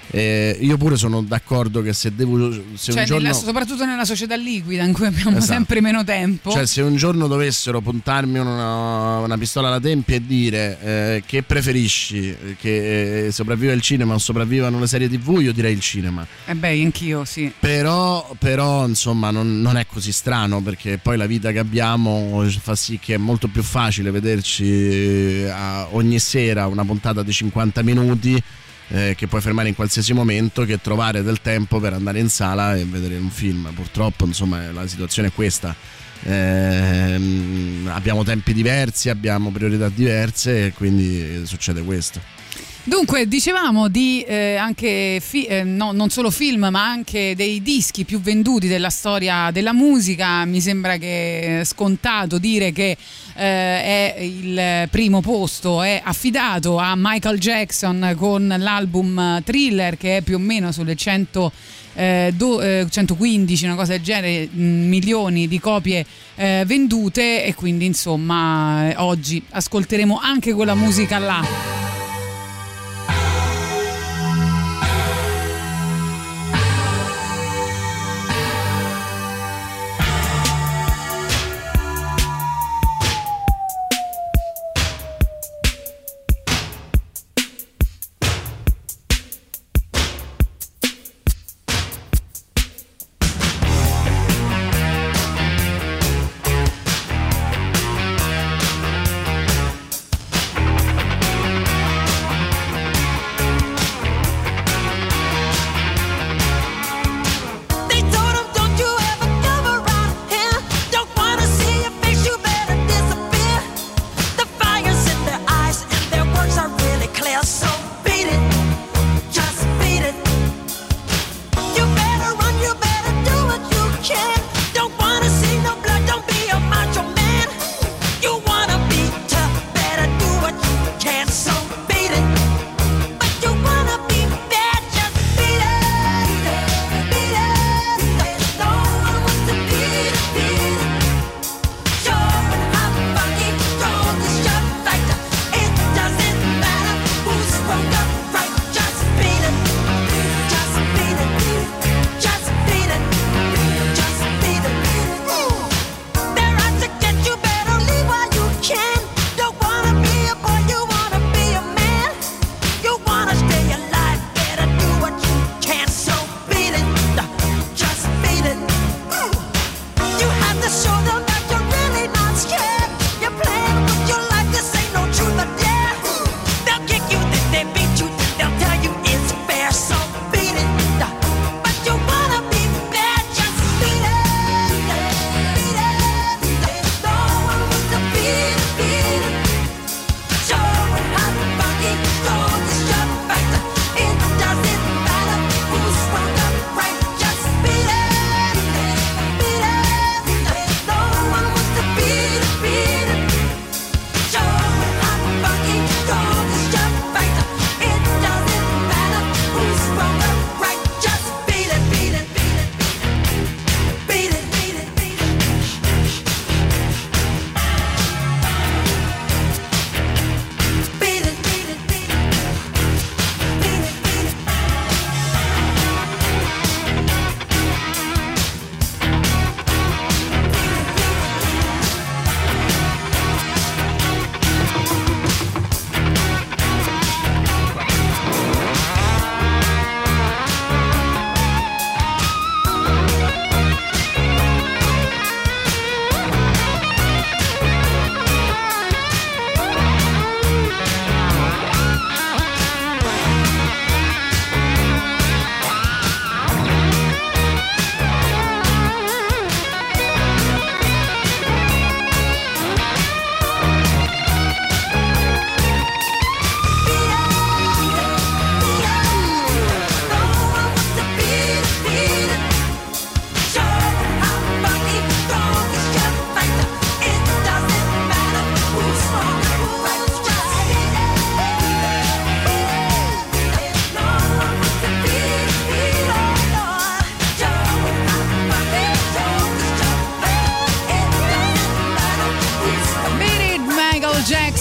Io pure sono d'accordo che se devo, se cioè un giorno, soprattutto nella società liquida in cui abbiamo, esatto, sempre meno tempo, cioè se un giorno dovessero puntarmi una pistola alla tempia e dire che preferisci, che sopravviva il cinema o sopravvivano le serie TV, io direi il cinema. E beh, anch'io sì. Però insomma non è così strano, perché poi la vita che abbiamo fa sì che è molto più facile vederci ogni sera una puntata di 50 minuti che puoi fermare in qualsiasi momento, che trovare del tempo per andare in sala e vedere un film. Purtroppo, insomma, la situazione è questa. Abbiamo tempi diversi, abbiamo priorità diverse, e quindi succede questo. Dunque, dicevamo di anche non solo film, ma anche dei dischi più venduti della storia della musica. Mi sembra che è scontato dire che è il primo posto è affidato a Michael Jackson con l'album Thriller, che è più o meno sulle 115, una cosa del genere, milioni di copie vendute, e quindi insomma oggi ascolteremo anche quella musica là.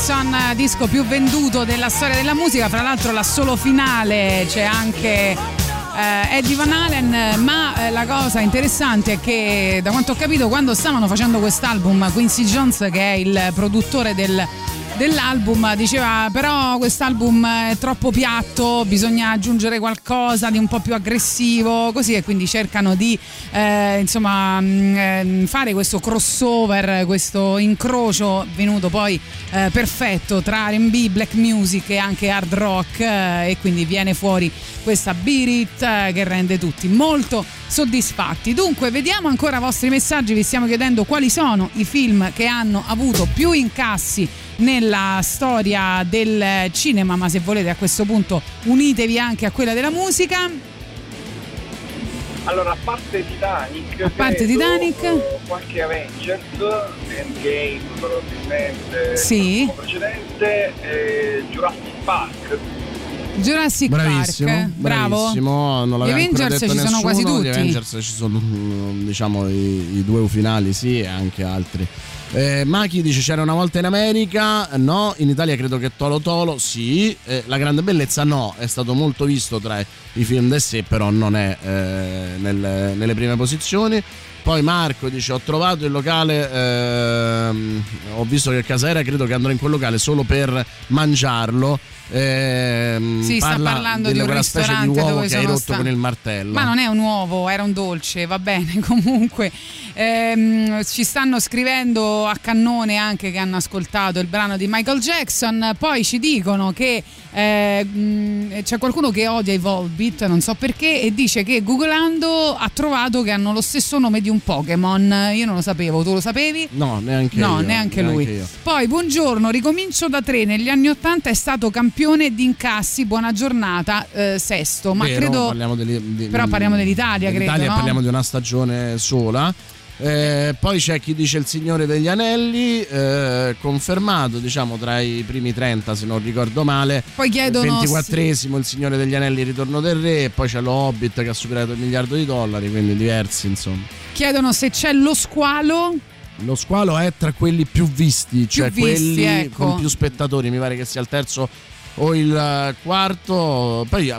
Jackson, disco più venduto della storia della musica. Fra l'altro la solo finale c'è anche Eddie Van Halen, ma la cosa interessante è che, da quanto ho capito, quando stavano facendo quest'album, Quincy Jones, che è il produttore dell'album, diceva: però quest'album è troppo piatto, bisogna aggiungere qualcosa di un po' più aggressivo, così, e quindi cercano di fare questo crossover, questo incrocio venuto poi perfetto tra R&B, black music e anche hard rock, e quindi viene fuori questa Beat It, che rende tutti molto soddisfatti. Dunque vediamo ancora i vostri messaggi, vi stiamo chiedendo quali sono i film che hanno avuto più incassi nella storia del cinema, ma se volete a questo punto unitevi anche a quella della musica. Allora, a parte Titanic, qualche Avengers, Endgame probabilmente, sì, precedente, Jurassic Park. Jurassic Park, bravo. Non l'avevo ancora detto, ci sono quasi tutti. Gli Avengers ci sono, diciamo, i due finali, sì, e anche altri. Machi dice: c'era una volta in America, no, in Italia credo che Tolo Tolo, sì, La grande bellezza, no, è stato molto visto tra i film del sé, però non è nelle prime posizioni. Poi Marco dice: ho trovato il locale, ho visto che casa era, credo che andrò in quel locale solo per mangiarlo. Sì, sta parlando di un ristorante di uovo dove che hai rotto con il martello. Ma non è un uovo, era un dolce, va bene. Comunque ci stanno scrivendo a cannone anche che hanno ascoltato il brano di Michael Jackson. Poi ci dicono che c'è qualcuno che odia i Volbeat, non so perché, e dice che googlando ha trovato che hanno lo stesso nome di un Pokémon. Io non lo sapevo, tu lo sapevi? No, neanche lui. Poi buongiorno, ricomincio da tre, negli anni 80 è stato campione di incassi, buona giornata, sesto, ma vero, credo però parliamo dell'Italia, credo, no? Parliamo di una stagione sola. Poi c'è chi dice Il Signore degli Anelli, confermato, diciamo, tra i primi 30, se non ricordo male. Poi chiedono 24esimo, Il Signore degli Anelli, Ritorno del Re, e poi c'è lo Hobbit che ha superato $1 miliardo, quindi diversi, insomma. Chiedono se c'è Lo Squalo. Lo Squalo è tra quelli più visti, cioè quelli, ecco, con più spettatori, mi pare che sia il terzo o il quarto. Poi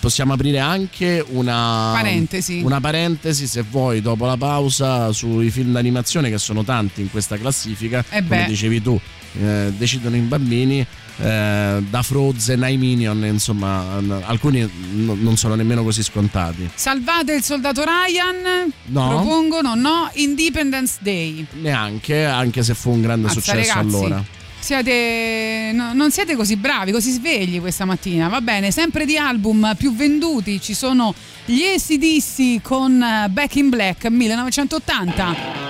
possiamo aprire anche una parentesi se vuoi, dopo la pausa, sui film d'animazione, che sono tanti in questa classifica, come dicevi tu, decidono i bambini, da Frozen ai Minion, insomma, alcuni non sono nemmeno così scontati. Salvate il soldato Ryan? No. Propongono no. Independence Day? Neanche, anche se fu un grande successo, ragazzi. Allora non siete così bravi, così svegli questa mattina. Va bene, sempre di album più venduti ci sono gli AC/DC con Back in Black 1980.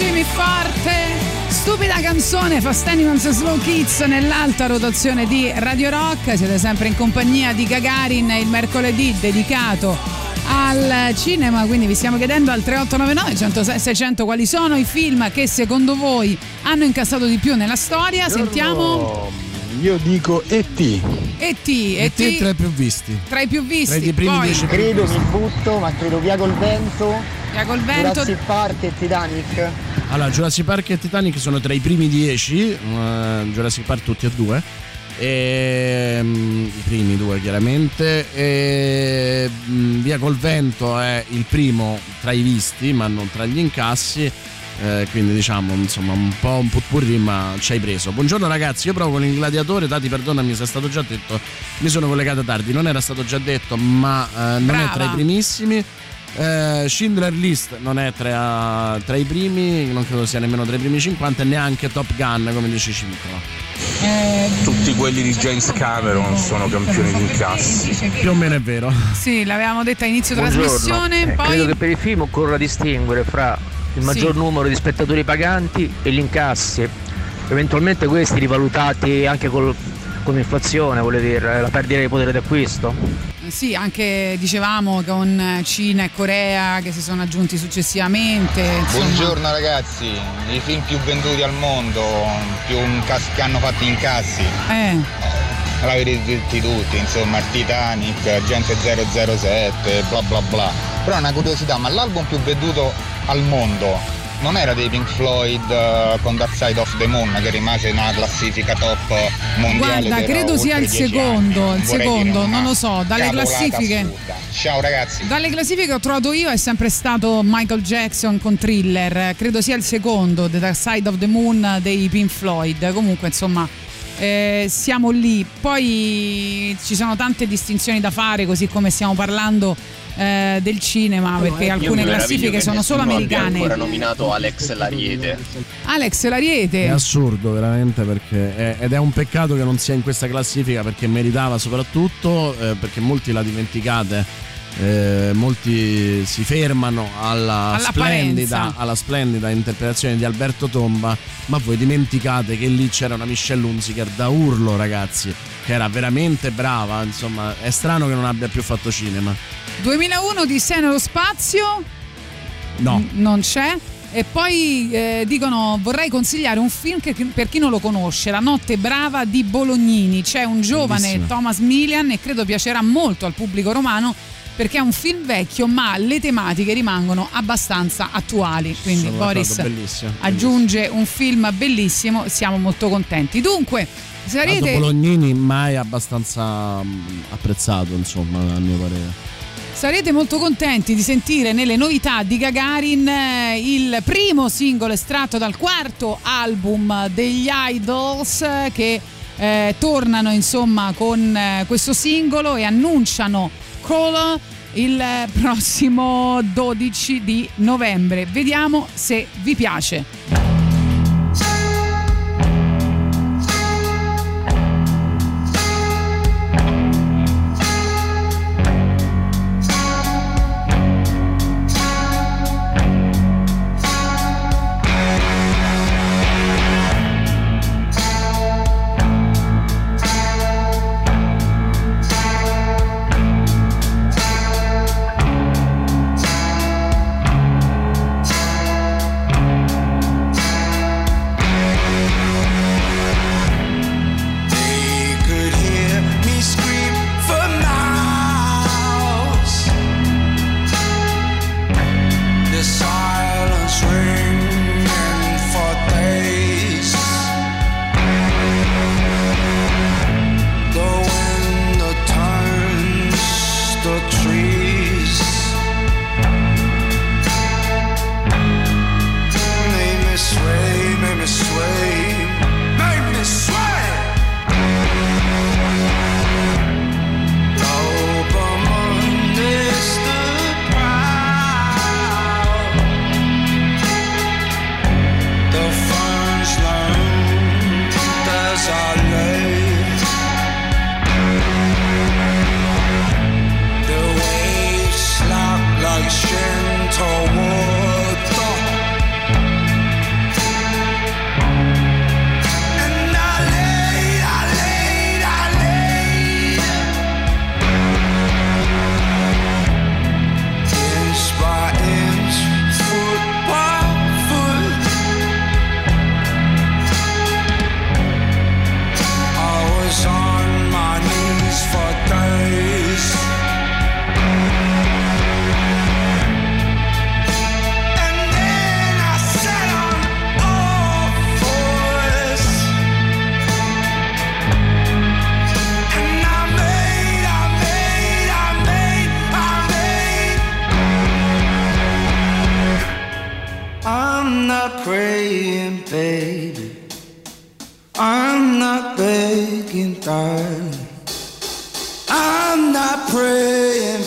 Stringimi forte. Stupida canzone, Fast Animals e Slow Kids nell'alta rotazione di Radio Rock. Siete sempre in compagnia di Gagarin, il mercoledì dedicato al cinema, quindi vi stiamo chiedendo al 3899 106 600 quali sono i film che secondo voi hanno incassato di più nella storia. Sentiamo. Io dico E.T. tra i più visti. Tra i primi 10 credo, mi butto, ma credo Via col vento. Jurassic Park e Titanic. Allora, Jurassic Park e Titanic sono tra i primi 10. Jurassic Park tutti e due. I primi due chiaramente. Via col vento è il primo tra i visti, ma non tra gli incassi. Quindi diciamo insomma un po' un putpurri, ma ci hai preso. Buongiorno ragazzi, io provo con il gladiatore. Tati, perdonami se è stato già detto, mi sono collegata tardi, non era stato già detto, ma non Brava. È tra i primissimi. Schindler List non è tra i primi, non credo sia nemmeno tra i primi 50, e neanche Top Gun, come dice Civitano. Tutti quelli di James Cameron sono campioni di incassi, più o meno è vero. Sì, l'avevamo detta a inizio trasmissione. Poi... credo che per il film occorra distinguere fra il maggior numero di spettatori paganti e gli incassi, eventualmente questi rivalutati anche con l'inflazione, vuol dire la perdita di potere d'acquisto. Sì, anche dicevamo con Cina e Corea che si sono aggiunti successivamente, insomma. Buongiorno ragazzi, i film più venduti al mondo, più che hanno fatto incassi, l'avete detti tutti, insomma, il Titanic, Agente 007, bla bla bla. Però è una curiosità, ma l'album più venduto al mondo non era dei Pink Floyd con Dark Side of the Moon, che rimase nella classifica top mondiale? Guarda, credo sia il secondo, non lo so, dalle classifiche assurda. Ciao ragazzi. Dalle classifiche ho trovato io, è sempre stato Michael Jackson con Thriller, credo sia il secondo, The Dark Side of the Moon dei Pink Floyd. Comunque insomma siamo lì, poi ci sono tante distinzioni da fare, così come stiamo parlando del cinema, perché alcune classifiche sono solo americane. Ancora nominato Alex L'Ariete, è assurdo veramente, perché ed è un peccato che non sia in questa classifica, perché meritava soprattutto, perché molti la dimenticate, molti si fermano alla splendida interpretazione di Alberto Tomba, ma voi dimenticate che lì c'era una Michelle Hunziker da urlo, ragazzi, che era veramente brava, insomma è strano che non abbia più fatto cinema. 2001 di sé nello spazio? No. Non c'è. E poi dicono vorrei consigliare un film che, per chi non lo conosce, La notte brava di Bolognini. C'è un giovane Bellissima. Thomas Milian, e credo piacerà molto al pubblico romano, perché è un film vecchio ma le tematiche rimangono abbastanza attuali. Quindi sono Boris aggiunge un film bellissimo, siamo molto contenti. Dunque sarete... Bolognini mai abbastanza apprezzato, insomma, a mio parere. Sarete molto contenti di sentire nelle novità di Gagarin il primo singolo estratto dal quarto album degli Idols, che tornano insomma con questo singolo e annunciano Call il prossimo 12 di novembre. Vediamo se vi piace.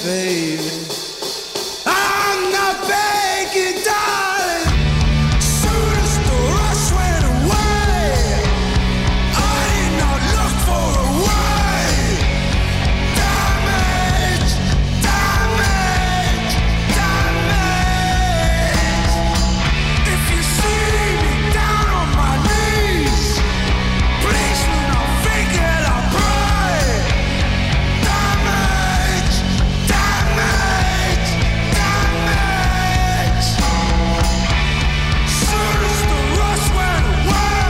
baby. I'm not begging, darling. Soon as the rush went away, I did not look for a way. Damage, damage, damage. If you see me down on my knees, please do not think that I pray. Damage, damage, damage. Soon as the rush went away,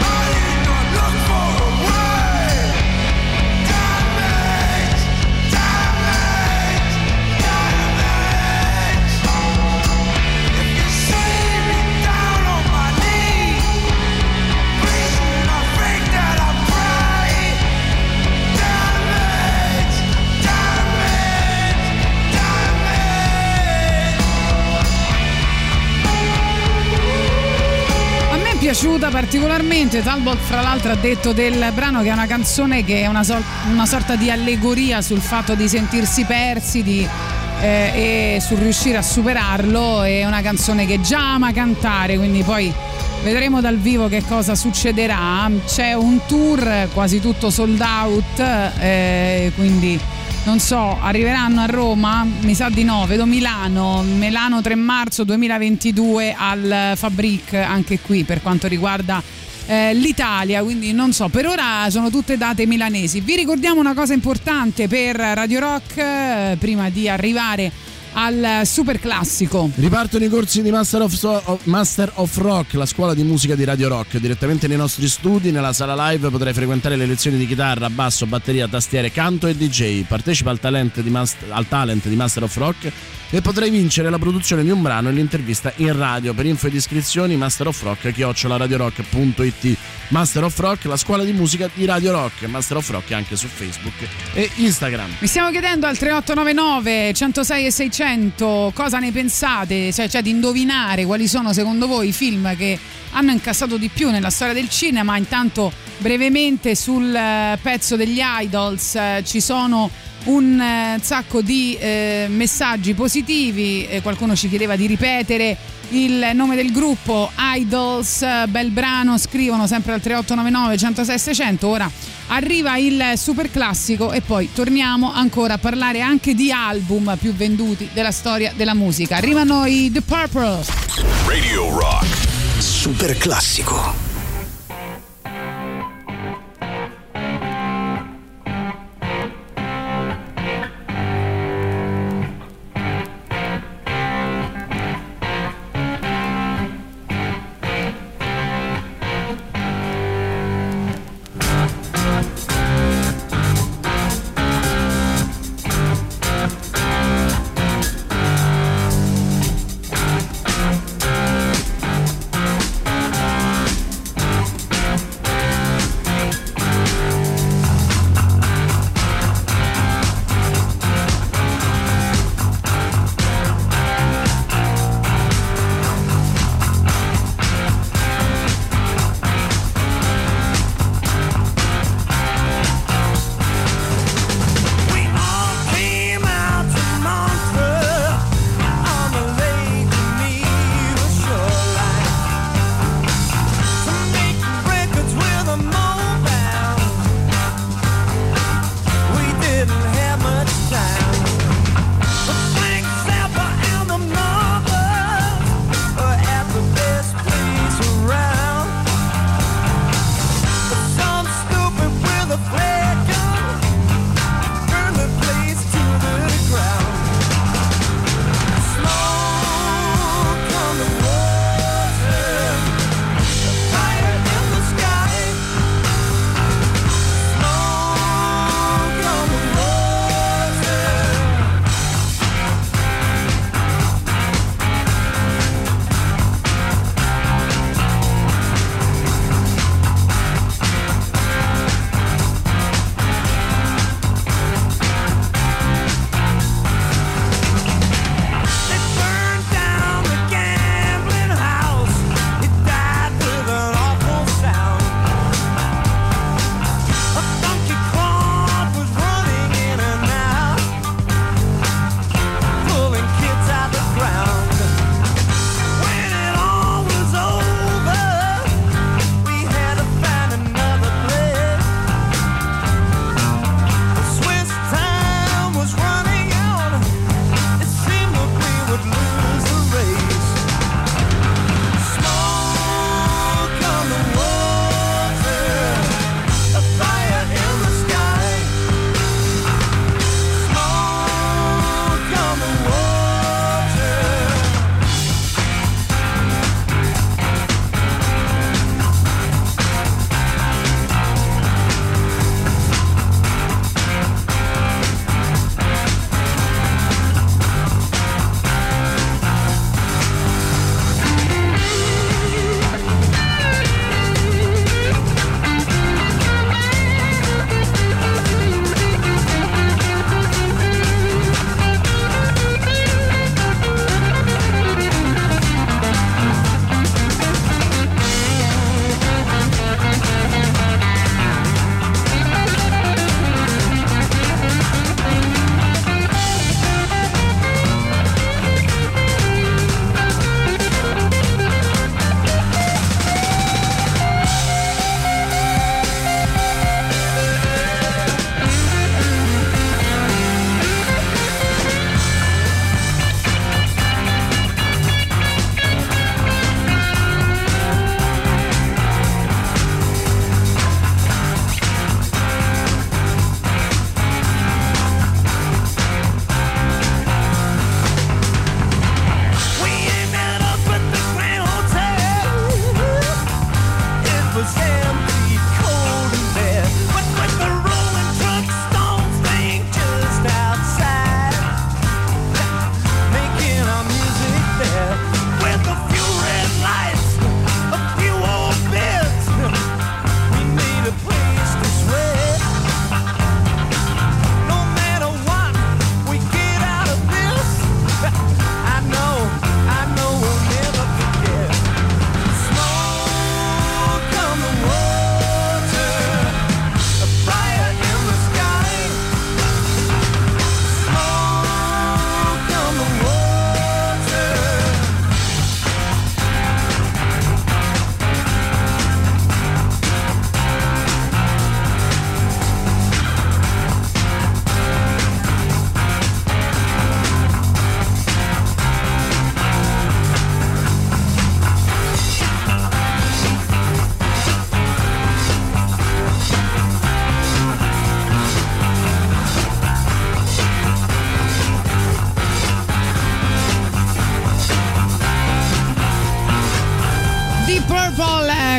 I did not look for a way. Damage, damage, damage. If you see me down on my knees, please do not think that I pray. Damage, damage, damage. A me è piaciuta particolarmente. Talbot fra l'altro ha detto del brano che è una canzone che è una sorta di allegoria sul fatto di sentirsi persi, e sul riuscire a superarlo. È una canzone che già ama cantare, quindi poi vedremo dal vivo che cosa succederà. C'è un tour quasi tutto sold out, quindi non so, arriveranno a Roma, mi sa di no, vedo Milano 3 marzo 2022 al Fabric, anche qui per quanto riguarda l'Italia, quindi non so, per ora sono tutte date milanesi. Vi ricordiamo una cosa importante per Radio Rock prima di arrivare al super classico. Ripartono i corsi di Master of Rock, la scuola di musica di Radio Rock, direttamente nei nostri studi, nella sala live. Potrai frequentare le lezioni di chitarra, basso, batteria, tastiere, canto e DJ. Partecipa al talent di Master of Rock e potrai vincere la produzione di un brano e l'intervista in radio. Per info ed iscrizioni masterofrock@radiorock.it. Master of Rock, la scuola di musica di Radio Rock. Master of Rock è anche su Facebook e Instagram. Vi stiamo chiedendo al 3899 106 e 600 cosa ne pensate, cioè di indovinare quali sono secondo voi i film che hanno incassato di più nella storia del cinema. Intanto brevemente sul pezzo degli Idols ci sono un sacco di messaggi positivi. Qualcuno ci chiedeva di ripetere il nome del gruppo, Idols, bel brano, scrivono sempre al 3899 106 600. Ora arriva il super classico e poi torniamo ancora a parlare anche di album più venduti della storia della musica. Arrivano i The Purple. Radio Rock super classico.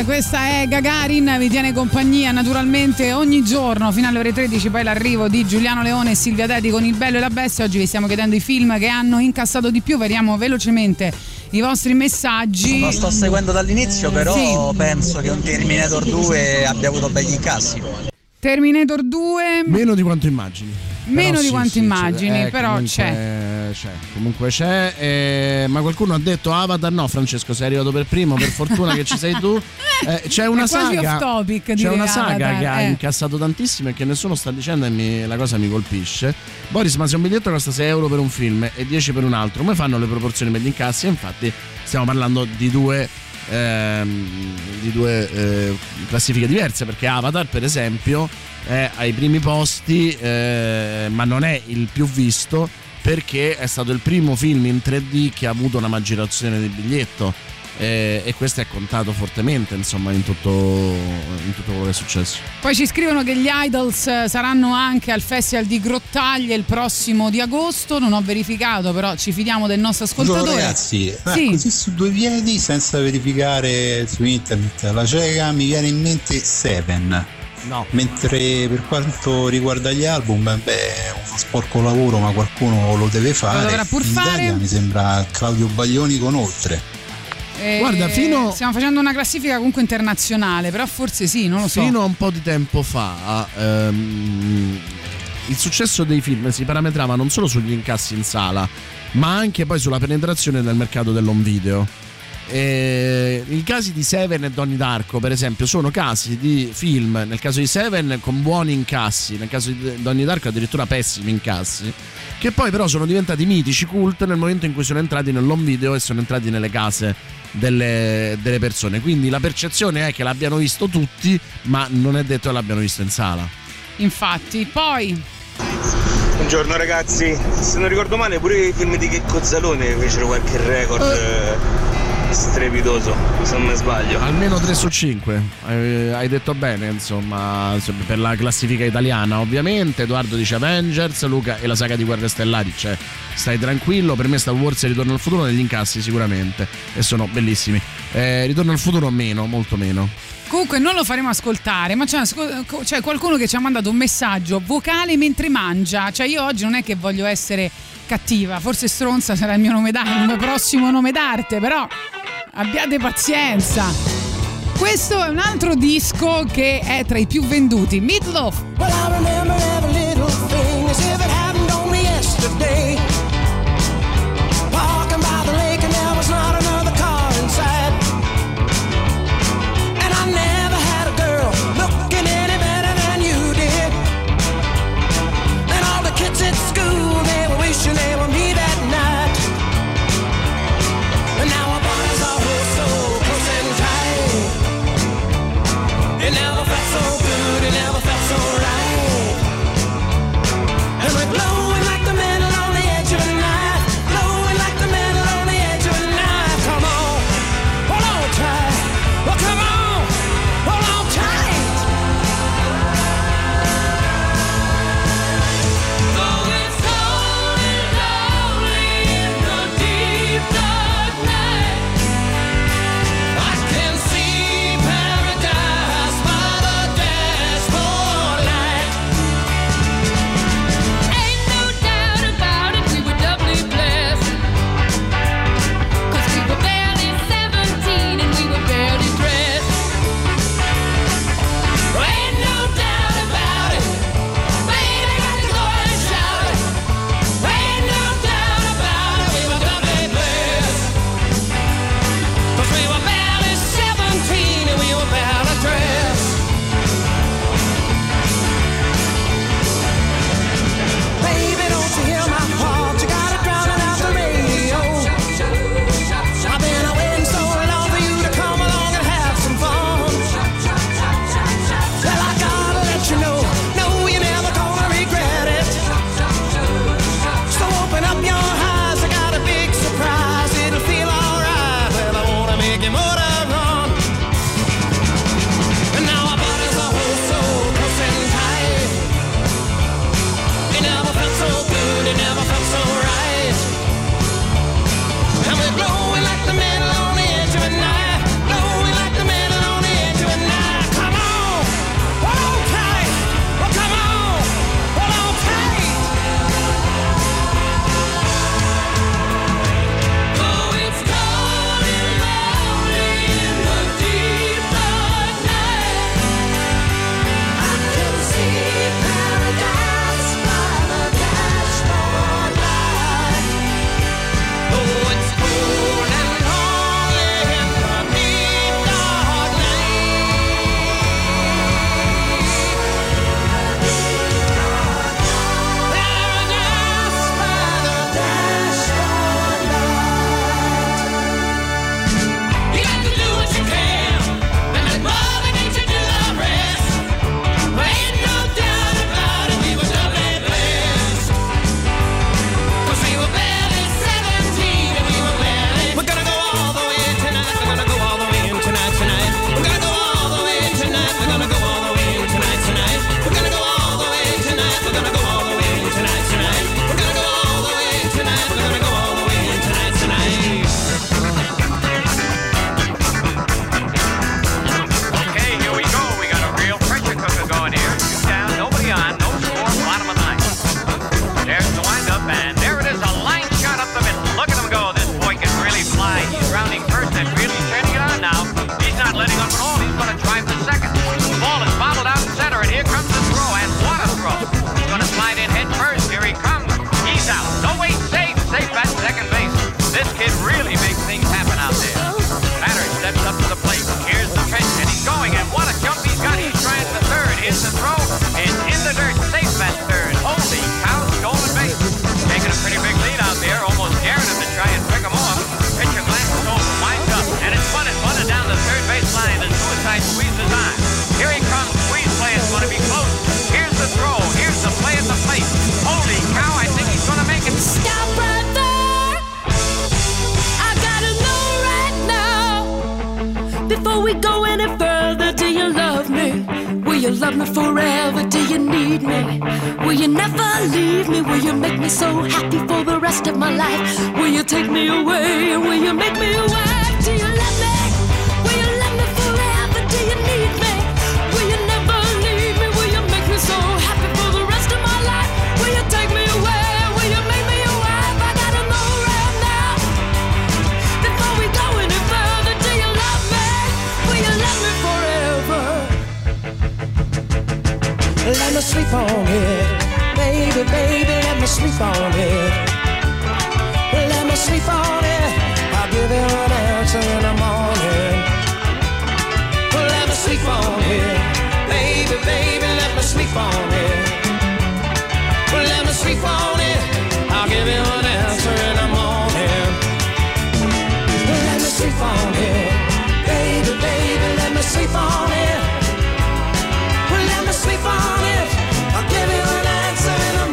questa è Gagarin, vi tiene compagnia naturalmente ogni giorno fino alle ore 13, poi l'arrivo di Giuliano Leone e Silvia Teti con Il Bello e la Bestia. Oggi vi stiamo chiedendo i film che hanno incassato di più, variamo velocemente i vostri messaggi. Lo sto seguendo dall'inizio, però sì, penso che un Terminator 2 abbia avuto begli incassi. Terminator 2 meno di quanto immagini. Meno di quanto immagini, però comunque c'è. Comunque c'è, ma qualcuno ha detto Avatar. No, Francesco, sei arrivato per primo, per fortuna che ci sei tu. C'è una saga, c'è una saga Avatar, che ha incassato tantissimo e che nessuno sta dicendo, e la cosa mi colpisce. Boris, ma se un biglietto costa €6 per un film e €10 per un altro, come fanno le proporzioni per gli incassi? E infatti stiamo parlando di due classifiche diverse, perché Avatar per esempio è ai primi posti, ma non è il più visto perché è stato il primo film in 3D che ha avuto una maggiorazione del biglietto, e questo è contato fortemente, insomma, in tutto quello che è successo. Poi ci scrivono che gli Idols saranno anche al Festival di Grottaglie il prossimo di agosto, non ho verificato, però ci fidiamo del nostro ascoltatore. Buongiorno, ragazzi, sì. Così su due piedi senza verificare su internet alla cieca mi viene in mente Seven. No. Mentre per quanto riguarda gli album, uno sporco lavoro, ma qualcuno lo deve fare. Lo dovrà pur fare. Italia, mi sembra Claudio Baglioni con Oltre. Guarda, stiamo facendo una classifica comunque internazionale, però forse sì, non lo so. Fino a un po' di tempo fa il successo dei film si parametrava non solo sugli incassi in sala, ma anche poi sulla penetrazione nel mercato dell'home video. I casi di Seven e Donnie Darko, per esempio, sono casi di film, nel caso di Seven con buoni incassi, nel caso di Donnie Darko addirittura pessimi incassi, che poi però sono diventati mitici, cult, nel momento in cui sono entrati nell'home video e sono entrati nelle case delle persone. Quindi la percezione è che l'abbiano visto tutti, ma non è detto che l'abbiano visto in sala. Infatti, poi buongiorno ragazzi, se non ricordo male pure i film di Checco Zalone fecero qualche record strepitoso, se non mi sbaglio. Almeno 3 su 5, hai detto bene, insomma, per la classifica italiana. Ovviamente Edoardo dice Avengers, Luca e la saga di Guerre Stellari, cioè stai tranquillo, per me Star Wars e Ritorno al Futuro negli incassi sicuramente, e sono bellissimi. Ritorno al Futuro meno, molto meno. Comunque non lo faremo ascoltare, ma c'è qualcuno che ci ha mandato un messaggio vocale mentre mangia. Cioè io oggi non è che voglio essere cattiva, forse stronza sarà il mio nome d'arte, il mio prossimo nome d'arte, però abbiate pazienza. Questo è un altro disco che è tra i più venduti, Meatloaf. Well, I remember every little thing as if it happened only yesterday. Walking by the lake and there was not another car inside. And I never had a girl looking any better than you did. And all the kids at school, they were wishing they were me that night. And now I'm it never felt so good, it never felt so right. love me forever? Do you need me? Will you never leave me? Will you make me so happy for the rest of my life? Will you take me away? Will you make me away? Do you love me? Will you love me forever? Do you need me? Will you never leave me? Will you make me so happy for the rest of my life? Will you take me away? Will you make me away? I gotta know right now, before we go any further. Do you love me? Will you love me forever? Let me sleep on it, baby, baby, let me sleep on it. Let me sleep on it. I'll give it an answer in the morning. Let me sleep on it, baby, baby, let me sleep on it. Let me sleep on it. I'll give you an answer in the morning. Let me sleep on it, baby, baby, let me sleep on it. Let me sleep on it. I'll give you an answer in the morning.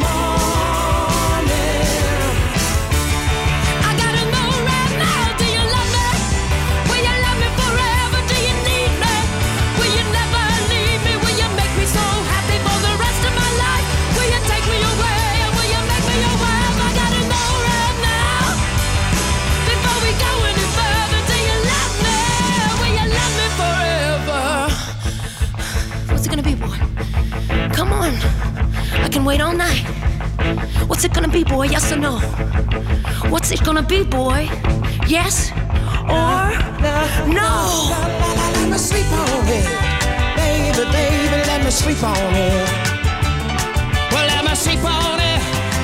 I can wait all night. What's it gonna be, boy? Yes or no? What's it gonna be, boy? Yes or no? Let me sleep on it, baby, baby. Let me sleep on it. Well, let me sleep on it.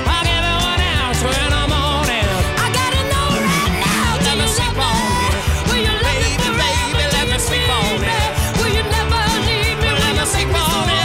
I'll give it one ounce when I'm on it. I gotta know right now. Let me sleep on it. Will you love me forever? Let me sleep on it. Will you never leave me? Let me sleep on it.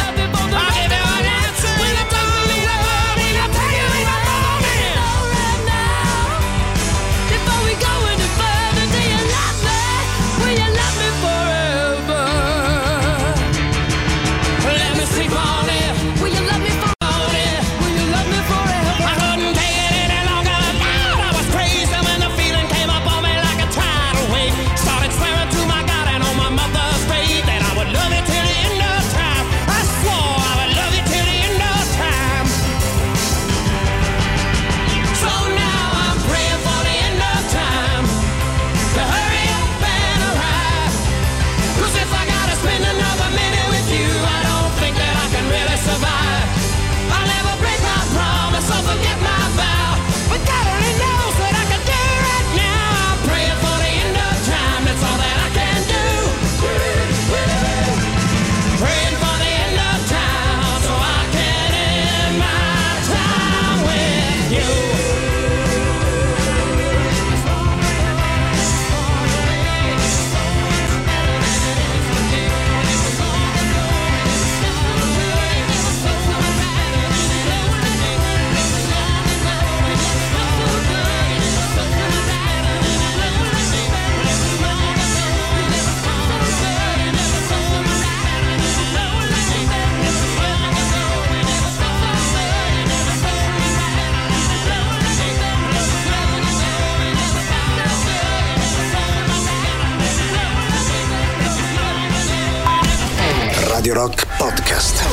Rock Podcast.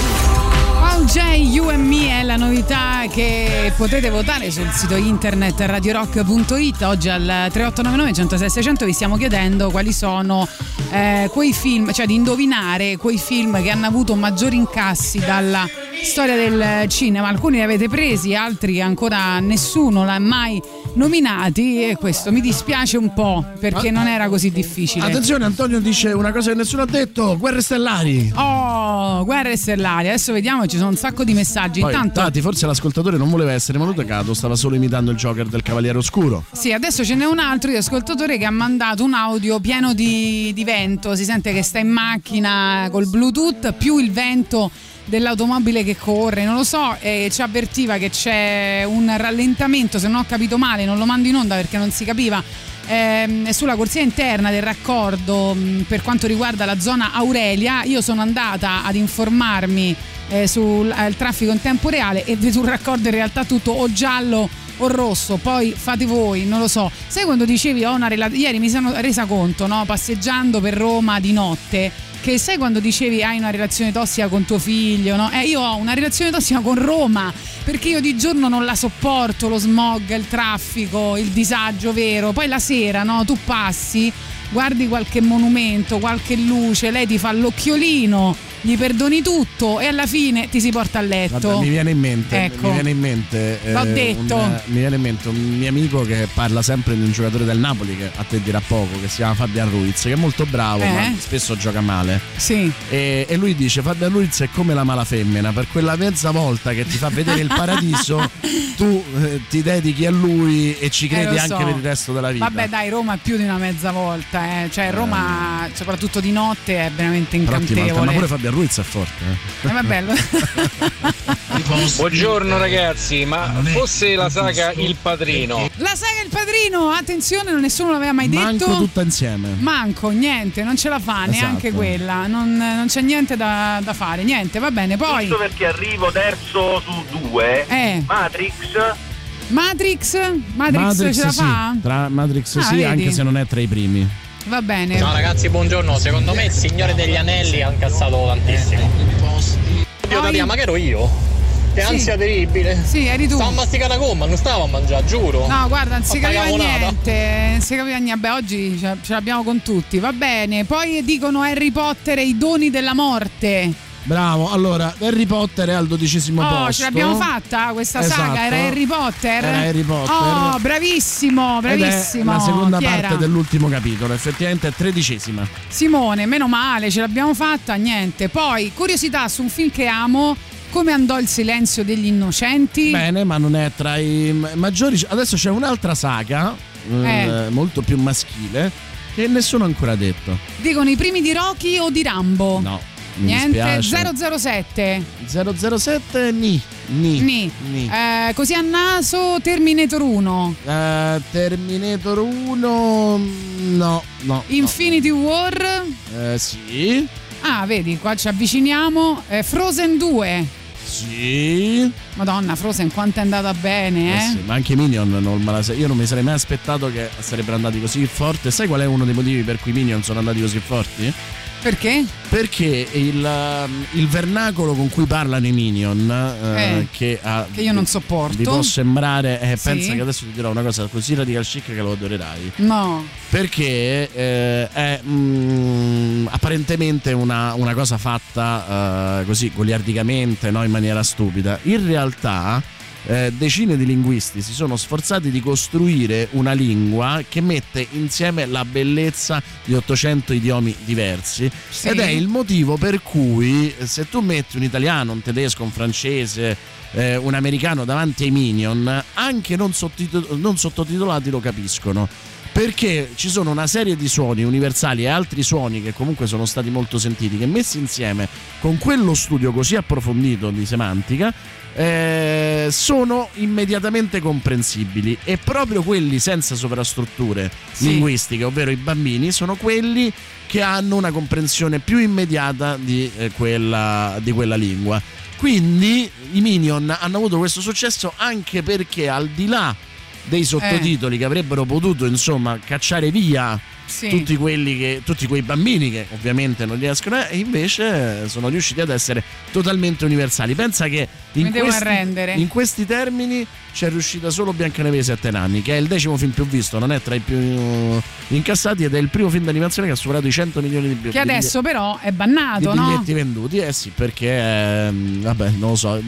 All J You and Me è la novità che potete votare sul sito internet radiorock.it. Oggi al 3899 106 600 vi stiamo chiedendo quali sono quei film, cioè di indovinare quei film che hanno avuto maggiori incassi dalla storia del cinema. Alcuni li avete presi, altri ancora nessuno l'ha mai nominati, e questo mi dispiace un po' perché non era così difficile. Attenzione, Antonio dice una cosa che nessuno ha detto: Guerre Stellari. Oh, Guerre Stellari, adesso vediamo, ci sono un sacco di messaggi. Poi, intanto Tati, forse l'ascoltatore non voleva essere maleducato, stava solo imitando il Joker del Cavaliere Oscuro. Sì, adesso ce n'è un altro di ascoltatore che ha mandato un audio pieno di vento, si sente che sta in macchina col Bluetooth, più il vento dell'automobile che corre, non lo so, ci avvertiva che c'è un rallentamento, se non ho capito male, non lo mando in onda perché non si capiva, sulla corsia interna del raccordo per quanto riguarda la zona Aurelia. Io sono andata ad informarmi sul traffico in tempo reale e vedo un raccordo in realtà tutto o giallo o rosso, poi fate voi, non lo so. Sai quando dicevi ieri mi sono resa conto, no? Passeggiando per Roma di notte, che sai quando dicevi hai una relazione tossica con tuo figlio, no? Io ho una relazione tossica con Roma, perché io di giorno non la sopporto, lo smog, il traffico, il disagio vero, poi la sera, no? Tu passi, guardi qualche monumento, qualche luce, lei ti fa l'occhiolino, gli perdoni tutto e alla fine ti si porta a letto. Guarda, mi viene in mente, ecco, l'ho detto. Mi viene in mente un mio amico che parla sempre di un giocatore del Napoli che a te dirà poco, che si chiama Fabian Ruiz, che è molto bravo ma spesso gioca male. Sì. E lui dice: Fabian Ruiz è come la mala femmina, per quella mezza volta che ti fa vedere il paradiso tu ti dedichi a lui e ci credi anche per il resto della vita. Vabbè dai, Roma è più di una mezza volta, cioè Roma soprattutto di notte è veramente incantevole. Ma pure Fabian Ruiz è forte. Ma bello. Buongiorno ragazzi, ma fosse la saga Il Padrino. La saga Il Padrino, attenzione, nessuno l'aveva mai detto. Manco tutta insieme. Manco, niente, non ce la fa neanche quella. Non c'è niente da fare, niente, va bene. Poi giusto perché arrivo terzo su 2, Matrix ce la fa? Tra Matrix vedi? Anche se non è tra i primi. Va bene. Ciao ragazzi, buongiorno. Secondo me il Signore degli Anelli ha incassato tantissimo. Dio, ma che ero io? Che ansia terribile. Sì, eri tu. Stavo a masticare la gomma, non stavo a mangiare, giuro. No, guarda, non si capiva niente. Non si capiva niente. Beh, oggi ce l'abbiamo con tutti. Va bene. Poi dicono Harry Potter e i doni della morte. Bravo, allora Harry Potter è al 12° posto. Ce l'abbiamo fatta questa saga, era Harry Potter. Oh, bravissimo. Ed è la seconda parte dell'ultimo capitolo, effettivamente è 13ª. Simone, meno male, ce l'abbiamo fatta, niente. Poi, curiosità su un film che amo, come andò Il silenzio degli innocenti? Bene, ma non è tra i maggiori. Adesso c'è un'altra saga, molto più maschile, che nessuno ha ancora detto. Dicono i primi di Rocky o di Rambo? No. Niente, 007 ni. Così a naso Terminator 1 no. Infinity War sì. Ah, vedi, qua ci avviciniamo. Frozen 2. Sì. Madonna, Frozen quanto è andata bene, sì, ma anche Minion io non mi sarei mai aspettato che sarebbero andati così forte. Sai qual è uno dei motivi per cui Minion sono andati così forti? Perché? Perché il vernacolo con cui parlano i Minion, che io non sopporto, ti può sembrare, pensa che adesso ti dirò una cosa così radical chic che lo adorerai. No. Perché è apparentemente una cosa fatta così goliardicamente, no? In maniera stupida. In realtà decine di linguisti si sono sforzati di costruire una lingua che mette insieme la bellezza di 800 idiomi diversi, ed è il motivo per cui se tu metti un italiano, un tedesco, un francese, un americano davanti ai Minion, anche non sottotitolati lo capiscono, perché ci sono una serie di suoni universali e altri suoni che comunque sono stati molto sentiti, che messi insieme con quello studio così approfondito di semantica sono immediatamente comprensibili, e proprio quelli senza sovrastrutture linguistiche, ovvero i bambini, sono quelli che hanno una comprensione più immediata di quella lingua. Quindi i Minion hanno avuto questo successo anche perché, al di là dei sottotitoli che avrebbero potuto insomma cacciare via tutti quei bambini che ovviamente non riescono, e invece sono riusciti ad essere totalmente universali. Pensa che in questi termini c'è riuscita solo Biancaneve e i 7 nani, che è il 10° film più visto, non è tra i più incassati, ed è il primo film d'animazione che ha superato i 100 milioni di biglietti, che adesso però è bannato, no? Di biglietti venduti, perché vabbè, non lo so,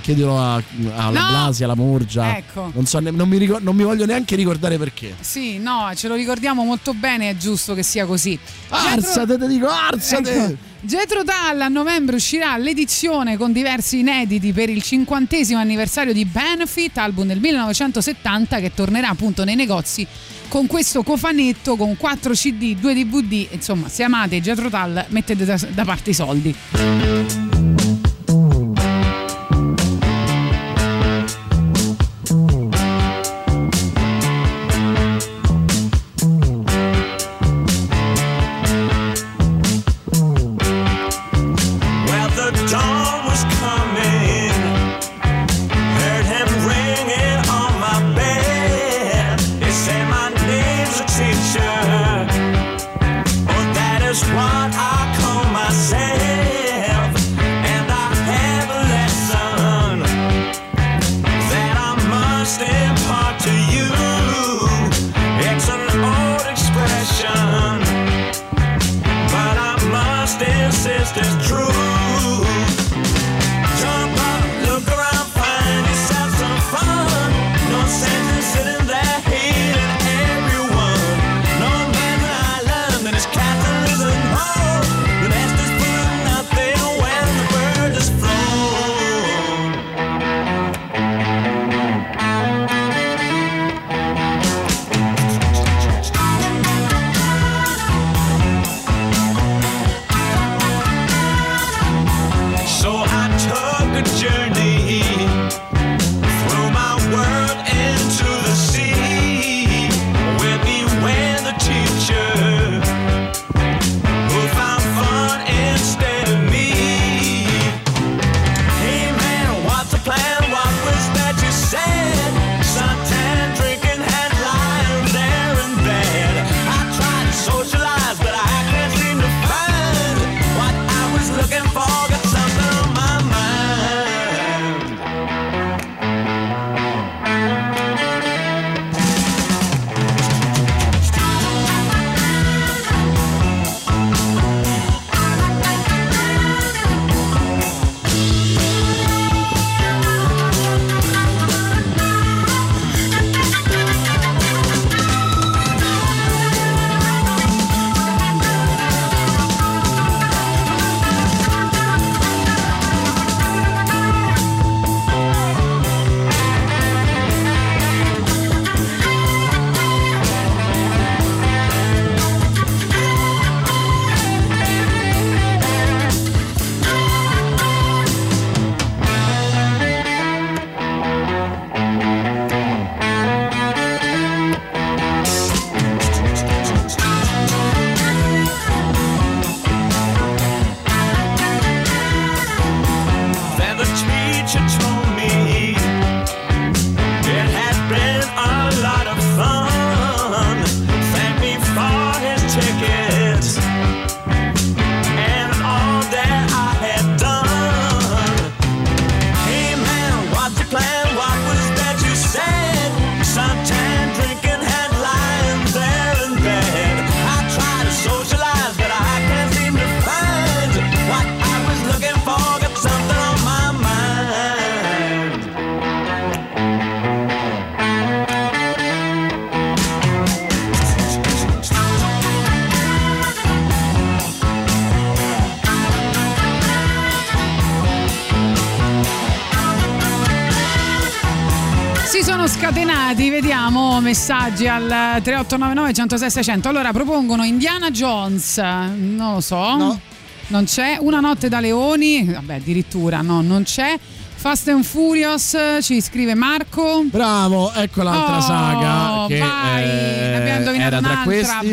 chiedilo alla Blasi, alla Murgia, ecco. Non so, non mi voglio neanche ricordare perché. Sì, no, ce lo ricordiamo molto bene, è giusto che sia così. Arsate, ecco. Jethro Tull a novembre uscirà l'edizione con diversi inediti per il 50° anniversario di Benefit, album del 1970, che tornerà appunto nei negozi con questo cofanetto con 4 CD, 2 DVD. Insomma, se amate Jethro Tull, mettete da parte i soldi. What I call my Vediamo messaggi al 3899 106 600. Allora propongono Indiana Jones, non lo so, no. Non c'è. Una notte da leoni, vabbè, addirittura no, non c'è. Fast and Furious, ci scrive Marco. Bravo, ecco l'altra saga che vai, abbiamo indovinato era un'altra. Tra questi,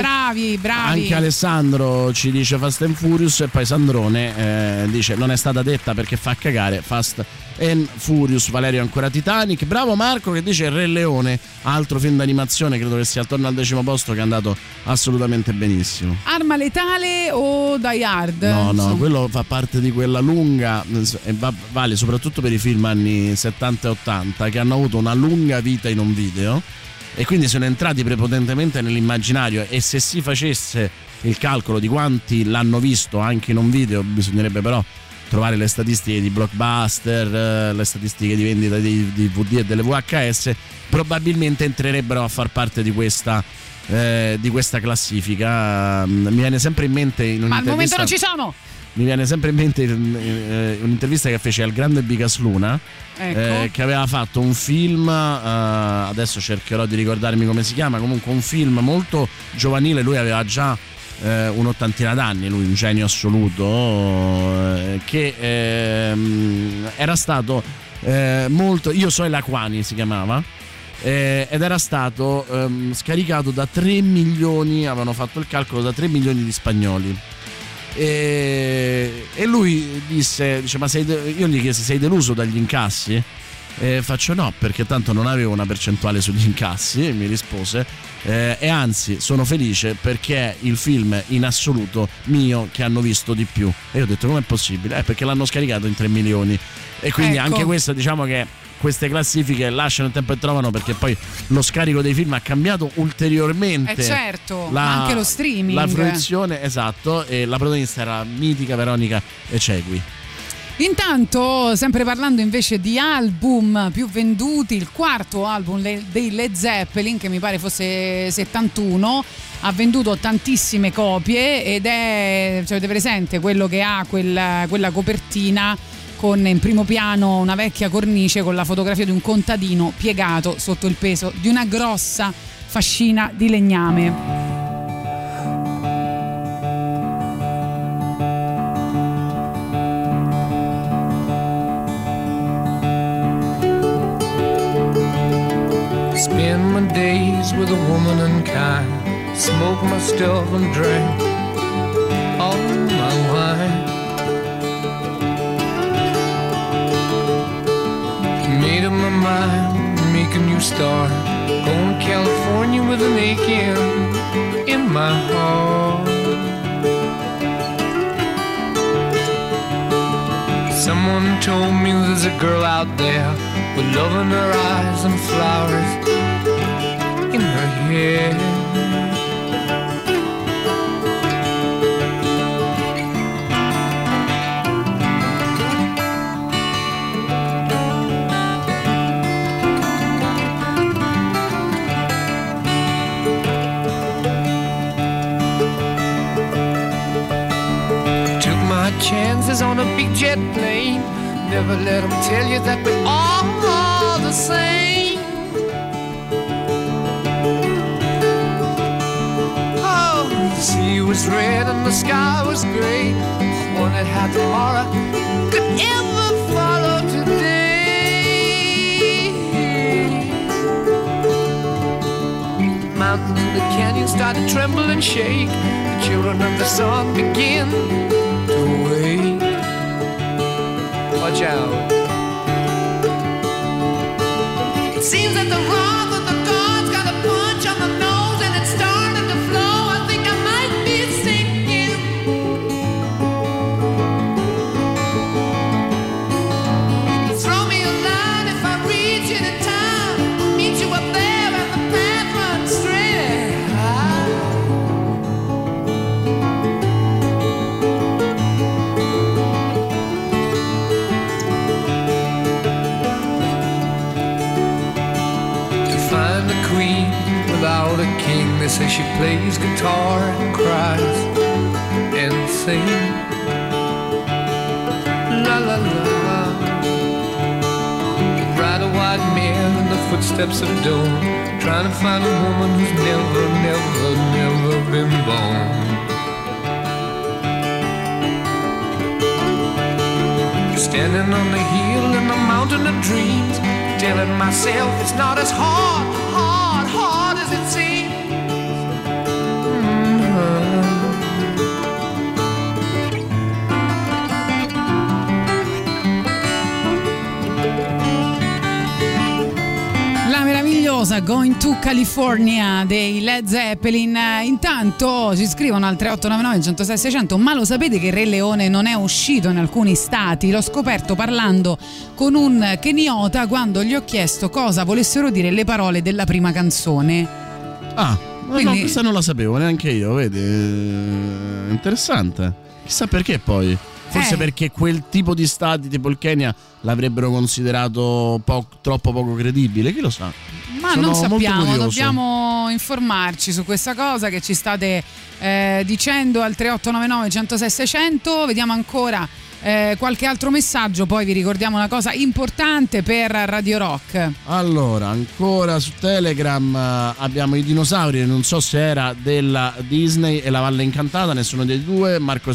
bravi. Anche Alessandro ci dice Fast and Furious e poi Sandrone dice non è stata detta perché fa cagare Fast and Furious. Valerio ancora Titanic. Bravo Marco che dice Re Leone, altro film d'animazione, credo che sia attorno al 10° posto, che è andato assolutamente benissimo. Arma letale o Die Hard? No, quello fa parte di quella lunga e vale soprattutto per i film anni 70 e 80 che hanno avuto una lunga vita in un video e quindi sono entrati prepotentemente nell'immaginario, e se si facesse il calcolo di quanti l'hanno visto anche in un video, bisognerebbe però trovare le statistiche di Blockbuster, le statistiche di vendita di DVD e delle VHS, probabilmente entrerebbero a far parte di questa classifica. Mi viene sempre in mente in un'intervista, ma al momento non ci sono. Mi viene sempre in mente un'intervista che fece al grande Bicas Luna, ecco, che aveva fatto un film, adesso cercherò di ricordarmi come si chiama, comunque un film molto giovanile, lui aveva già un'ottantina d'anni, lui un genio assoluto, che era stato molto, Io soy la Quani si chiamava, ed era stato scaricato da 3 milioni, avevano fatto il calcolo, da 3 milioni di spagnoli, e lui disse, ma io gli chiesi, sei deluso dagli incassi? Faccio no, perché tanto non avevo una percentuale sugli incassi, e mi rispose, e anzi sono felice perché è il film in assoluto mio che hanno visto di più. E io ho detto, com'è possibile? Perché l'hanno scaricato in 3 milioni. E quindi ecco, anche questo, diciamo che queste classifiche lasciano il tempo e trovano, perché poi lo scarico dei film ha cambiato ulteriormente, certo, ma anche lo streaming, la fruizione, esatto. E la protagonista era la mitica Veronica Ecegui. Intanto, sempre parlando invece di album più venduti, il quarto album dei Led Zeppelin, che mi pare fosse 71, ha venduto tantissime copie ed è, cioè, avete presente quello che ha quella copertina con in primo piano una vecchia cornice con la fotografia di un contadino piegato sotto il peso di una grossa fascina di legname. Spend my days with a woman unkind, smoke my stuff and drink all my wine. Made up my mind, make a new start, going to California with an aching in my heart. Someone told me there's a girl out there with love in her eyes and flowers in her hair. Took my chances on a big jet plane, never let them tell you that we're all the same. Oh, the sea was red and the sky was gray. I wondered how tomorrow could ever follow today. Mountains in the canyon start to tremble and shake. The children of the sun begin to wake. Watch out. Seems that the wrath of the gods got a punch on the nose and it started to flow. I think I might be sinking. Throw me a line if I reach you in time. I'll meet you up there and the path runs straight king. They say she plays guitar and cries and sings, la la la. Ride a white man in the footsteps of dawn, trying to find a woman who's never, never, never been born. Standing on the hill in the mountain of dreams, telling myself it's not as hard as it seems. Going to California dei Led Zeppelin. Intanto ci scrivono al 3899 106 600: ma lo sapete che Re Leone non è uscito in alcuni stati? L'ho scoperto parlando con un keniota quando gli ho chiesto cosa volessero dire le parole della prima canzone. Ah, quindi... no, questa non la sapevo neanche io, vedi? Interessante. Chissà perché poi. Forse perché quel tipo di stati, tipo il Kenya, l'avrebbero considerato troppo poco credibile, chi lo sa? Ma sono, non sappiamo, dobbiamo informarci su questa cosa che ci state dicendo al 3899 106 600. Vediamo ancora qualche altro messaggio, poi vi ricordiamo una cosa importante per Radio Rock. Allora, ancora su Telegram abbiamo i dinosauri, non so se era della Disney e la Valle Incantata, nessuno dei due. Marco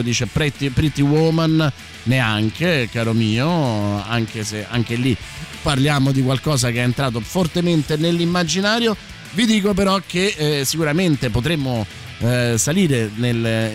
dice Pretty Woman, neanche, caro mio, anche se anche lì parliamo di qualcosa che è entrato fortemente nell'immaginario. Vi dico però che sicuramente potremmo salire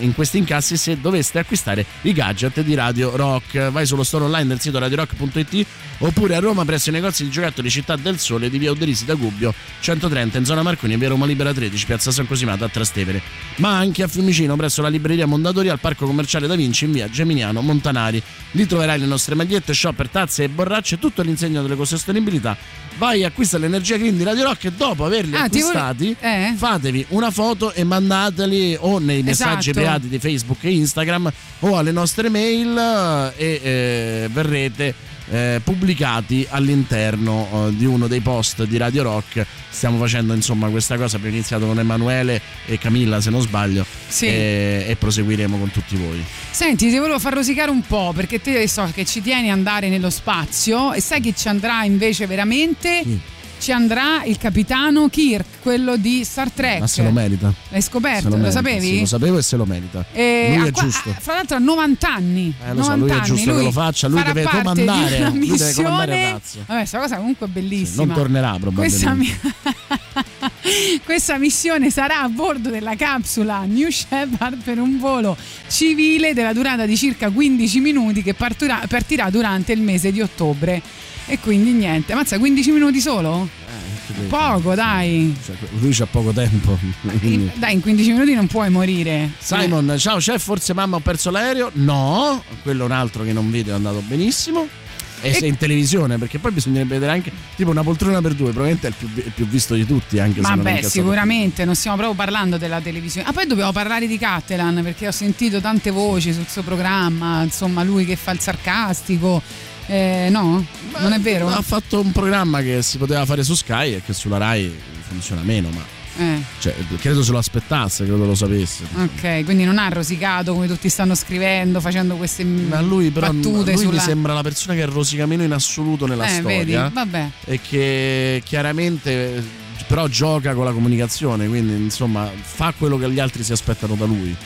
in questi incassi se doveste acquistare i gadget di Radio Rock. Vai sullo store online del sito radiorock.it oppure a Roma presso i negozi di giocattoli Città del Sole di via Oderisi da Gubbio 130 in zona Marconi, via Roma Libera 13, piazza San Cosimato a Trastevere, ma anche a Fiumicino presso la libreria Mondadori al parco commerciale Da Vinci in via Geminiano Montanari. Lì troverai le nostre magliette, shopper, tazze e borracce, tutto all'insegno dell'ecosostenibilità. Vai, acquista l'energia green di Radio Rock e dopo averli acquistati fatevi una foto e mandateli o nei messaggi privati di Facebook e Instagram o alle nostre mail e verrete pubblicati all'interno di uno dei post di Radio Rock. Stiamo facendo insomma questa cosa, abbiamo iniziato con Emanuele e Camilla se non sbaglio, sì, e proseguiremo con tutti voi. Senti, ti volevo far rosicare un po' perché te so che ci tieni ad andare nello spazio, e sai chi ci andrà invece veramente? Sì. Ci andrà il capitano Kirk, quello di Star Trek. Ma se lo merita. L'hai scoperto, lo sapevi? Sì, lo sapevo e se lo merita. Lui è giusto. Fra l'altro ha 90 anni. Lo so, lui è giusto che lo faccia, lui deve comandare. Lui deve comandare a razzo. Vabbè, questa cosa comunque è bellissima. Sì, non tornerà probabilmente. Questa missione sarà a bordo della capsula New Shepard per un volo civile della durata di circa 15 minuti che partirà durante il mese di ottobre. E quindi niente, ammazza, 15 minuti solo? Poco, dai. Cioè, lui c'ha poco tempo. Dai, in 15 minuti non puoi morire. Simon, ciao chef, forse mamma ho perso l'aereo? No, quello è un altro che non vedo, è andato benissimo. E se in televisione, perché poi bisognerebbe vedere anche tipo Una poltrona per due, probabilmente è il più visto di tutti, anche ma se beh, non sicuramente più. Non stiamo proprio parlando della televisione. Ah, poi dobbiamo parlare di Cattelan, perché ho sentito tante voci sul suo programma, insomma, lui che fa il sarcastico. No, ma non è vero. Ha fatto un programma che si poteva fare su Sky e che sulla Rai funziona meno, ma cioè, credo se lo aspettasse, credo lo sapesse. Ok, quindi non ha rosicato come tutti stanno scrivendo, facendo queste ma lui, però, battute. Lui mi sembra la persona che rosica meno in assoluto nella storia, vedi? Vabbè. E che chiaramente però gioca con la comunicazione, quindi insomma fa quello che gli altri si aspettano da lui.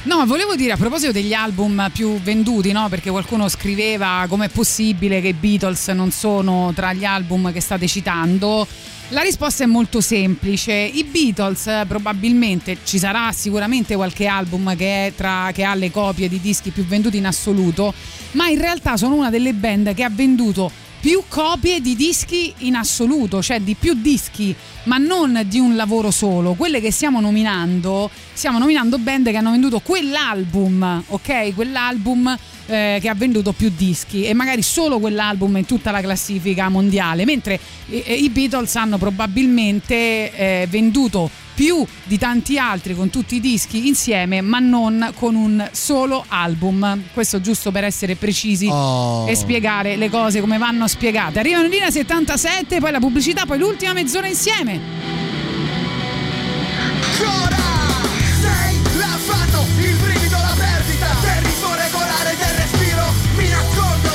No, volevo dire a proposito degli album più venduti, no? Perché qualcuno scriveva com'è possibile che i Beatles non sono tra gli album che state citando. La risposta è molto semplice. I Beatles probabilmente, ci sarà sicuramente qualche album che ha le copie di dischi più venduti in assoluto, ma in realtà sono una delle band che ha venduto più copie di dischi in assoluto, cioè di più dischi, ma non di un lavoro solo. Quelle che stiamo nominando band che hanno venduto quell'album, ok? Quell'album che ha venduto più dischi, e magari solo quell'album in tutta la classifica mondiale, mentre i Beatles hanno probabilmente venduto più di tanti altri con tutti i dischi insieme, ma non con un solo album. Questo giusto per essere precisi e spiegare le cose come vanno spiegate. Arrivano in linea 77, poi la pubblicità, poi l'ultima mezz'ora insieme. Ancora! Sei l'affatto, il brivido, la perdita del ritmo regolare del respiro. Mi nascondo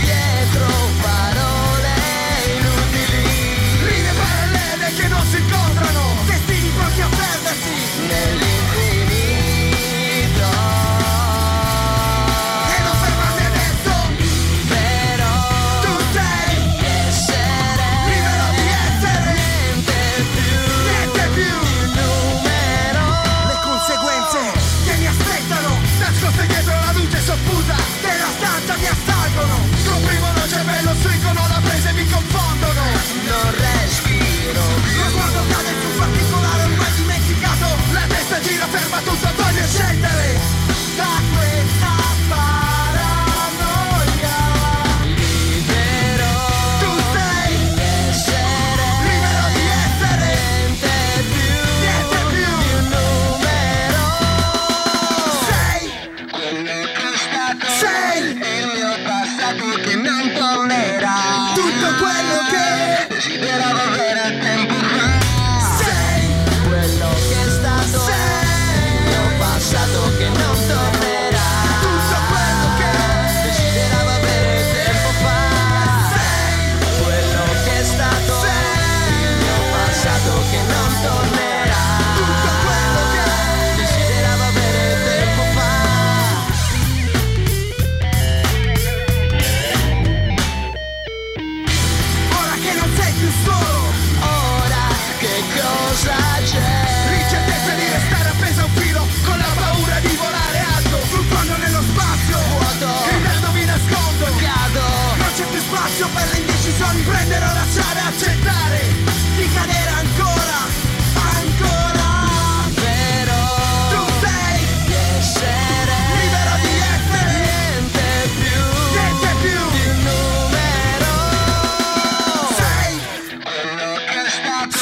dietro parole inutili, linee parallele che non si incontrano, a perdersi nell'infinito. E non fermarmi adesso. Libero. Tu sei. Di essere. Libero di essere. Niente più. Niente più. Il numero.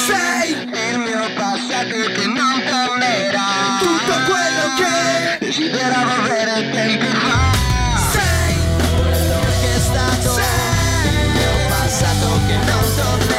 sei il mio passato che non tornerà, tutto quello che desideravo avere tempo fa. Sei quello che è stato, sei il mio passato che non tornerà.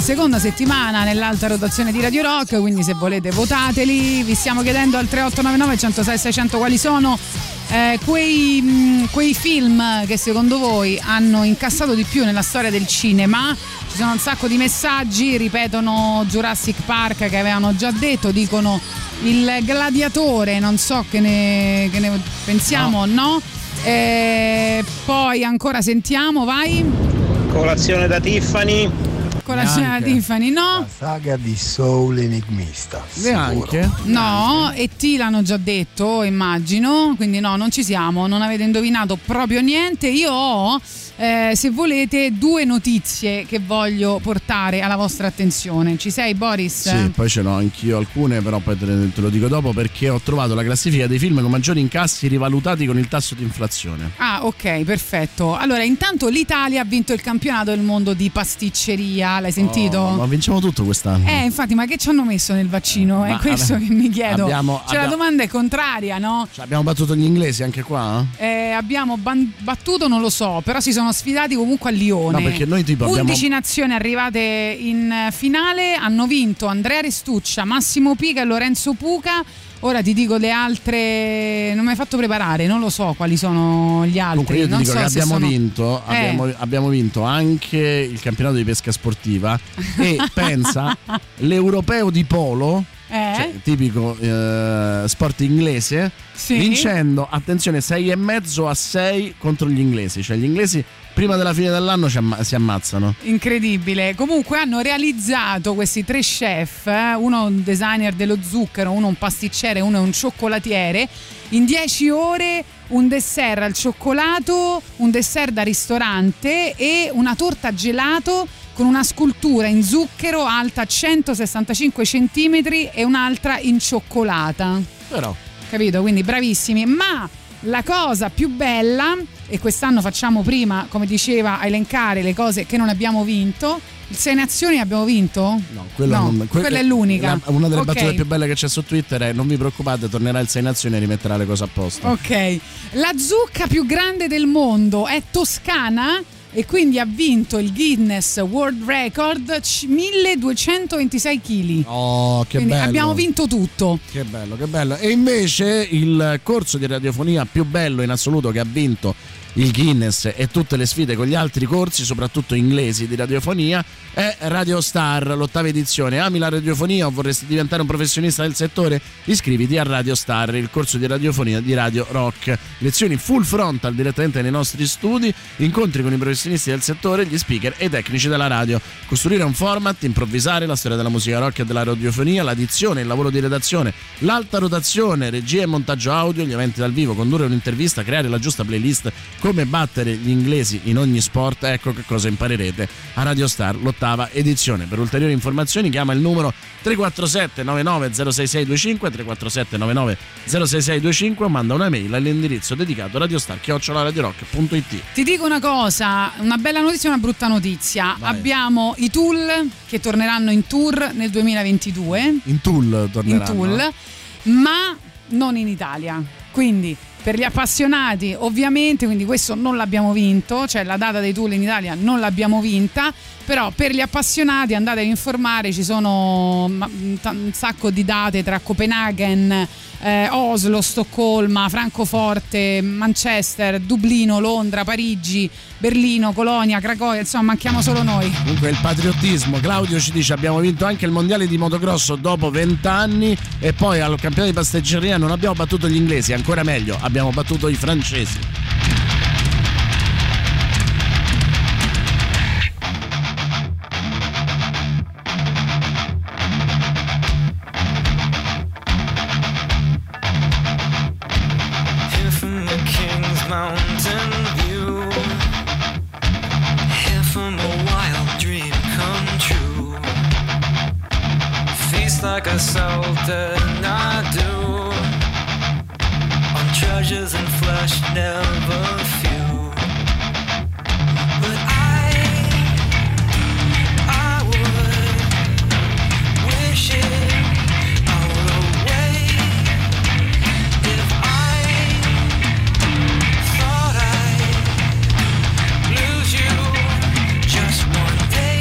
Seconda settimana nell'alta rotazione di Radio Rock, quindi se volete votateli. Vi stiamo chiedendo al 3899 106 600 quali sono quei film che secondo voi hanno incassato di più nella storia del cinema. Ci sono un sacco di messaggi, ripetono Jurassic Park che avevano già detto, dicono Il Gladiatore, non so che ne pensiamo, no? Poi ancora sentiamo, vai. Colazione da Tiffany. Colazione da Tiffany, no? La saga di Soul enigmista. Neanche? No, e ti l'hanno già detto, immagino. Quindi no, non ci siamo, non avete indovinato proprio niente. Io ho, se volete, due notizie che voglio portare alla vostra attenzione. Ci sei, Boris? Sì, poi ce l'ho anch'io alcune, però poi te lo dico dopo, perché ho trovato la classifica dei film con maggiori incassi rivalutati con il tasso di inflazione. Ah, ok, perfetto. Allora, intanto l'Italia ha vinto il campionato del mondo di pasticceria. L'hai sentito? Ma vinciamo tutto quest'anno. Infatti, ma che ci hanno messo nel vaccino? È questo che mi chiedo. La domanda è contraria, no? Cioè, abbiamo battuto gli inglesi anche qua? Abbiamo battuto, non lo so, però si sono sfidati comunque a Lione. No, perché noi tipo 11 nazioni arrivate in finale, hanno vinto Andrea Restuccia, Massimo Pica e Lorenzo Puca. Ora ti dico le altre, non mi hai fatto preparare, non lo so quali sono gli altri. Dunque io ti non dico so che abbiamo vinto anche il campionato di pesca sportiva e pensa l'europeo di polo, cioè, tipico sport inglese, sì, vincendo, attenzione, 6,5-6 contro gli inglesi, cioè gli inglesi prima della fine dell'anno si ammazzano. Incredibile. Comunque hanno realizzato questi tre chef, uno un designer dello zucchero, uno un pasticcere, uno un cioccolatiere, in 10 ore un dessert al cioccolato, un dessert da ristorante e una torta gelato con una scultura in zucchero alta 165 centimetri e un'altra in cioccolata. Però, capito? Quindi bravissimi. Ma la cosa più bella, e quest'anno facciamo prima, come diceva, a elencare le cose che non abbiamo vinto. 6 nazioni abbiamo vinto? No, quella è l'unica. Una delle battute più belle che c'è su Twitter è: non vi preoccupate, tornerà il 6 nazioni e rimetterà le cose a posto. Ok. La zucca più grande del mondo è toscana e quindi ha vinto il Guinness World Record, 1226 kg. Oh, che quindi bello. Abbiamo vinto tutto. Che bello, che bello. E invece il corso di radiofonia più bello in assoluto che ha vinto il Guinness e tutte le sfide con gli altri corsi, soprattutto inglesi, di radiofonia, è Radio Star, l'ottava edizione. Ami la radiofonia o vorresti diventare un professionista del settore? Iscriviti a Radio Star, il corso di radiofonia di Radio Rock. Lezioni full frontal direttamente nei nostri studi, incontri con i professionisti del settore, gli speaker e i tecnici della radio. Costruire un format, improvvisare, la storia della musica rock e della radiofonia, la dizione, il lavoro di redazione, l'alta rotazione, regia e montaggio audio, gli eventi dal vivo, condurre un'intervista, creare la giusta playlist, come battere gli inglesi in ogni sport, ecco che cosa imparerete a Radio Star, l'ottava edizione. Per ulteriori informazioni chiama il numero 347 99 06625, 347 99 06625, manda una mail all'indirizzo dedicato radiostar@radiorock.it. Ti dico una cosa, una bella notizia e una brutta notizia. Vai. Abbiamo i Tull che torneranno in tour nel 2022. In Tull torneranno. In Tull, ma non in Italia. Quindi per gli appassionati ovviamente, quindi questo non l'abbiamo vinto, cioè la data dei Tull in Italia non l'abbiamo vinta, però per gli appassionati andate a informare, ci sono un sacco di date tra Copenaghen, Oslo, Stoccolma, Francoforte, Manchester, Dublino, Londra, Parigi, Berlino, Colonia, Cracovia, insomma manchiamo solo noi. Comunque il patriottismo. Claudio ci dice: abbiamo vinto anche il mondiale di motocross dopo 20 anni, e poi al campionato di pasticceria non abbiamo battuto gli inglesi, ancora meglio, abbiamo battuto i francesi. Like a soldier, I do on treasures and flesh, never few. But I would wish it all away if I thought I'd lose you just one day.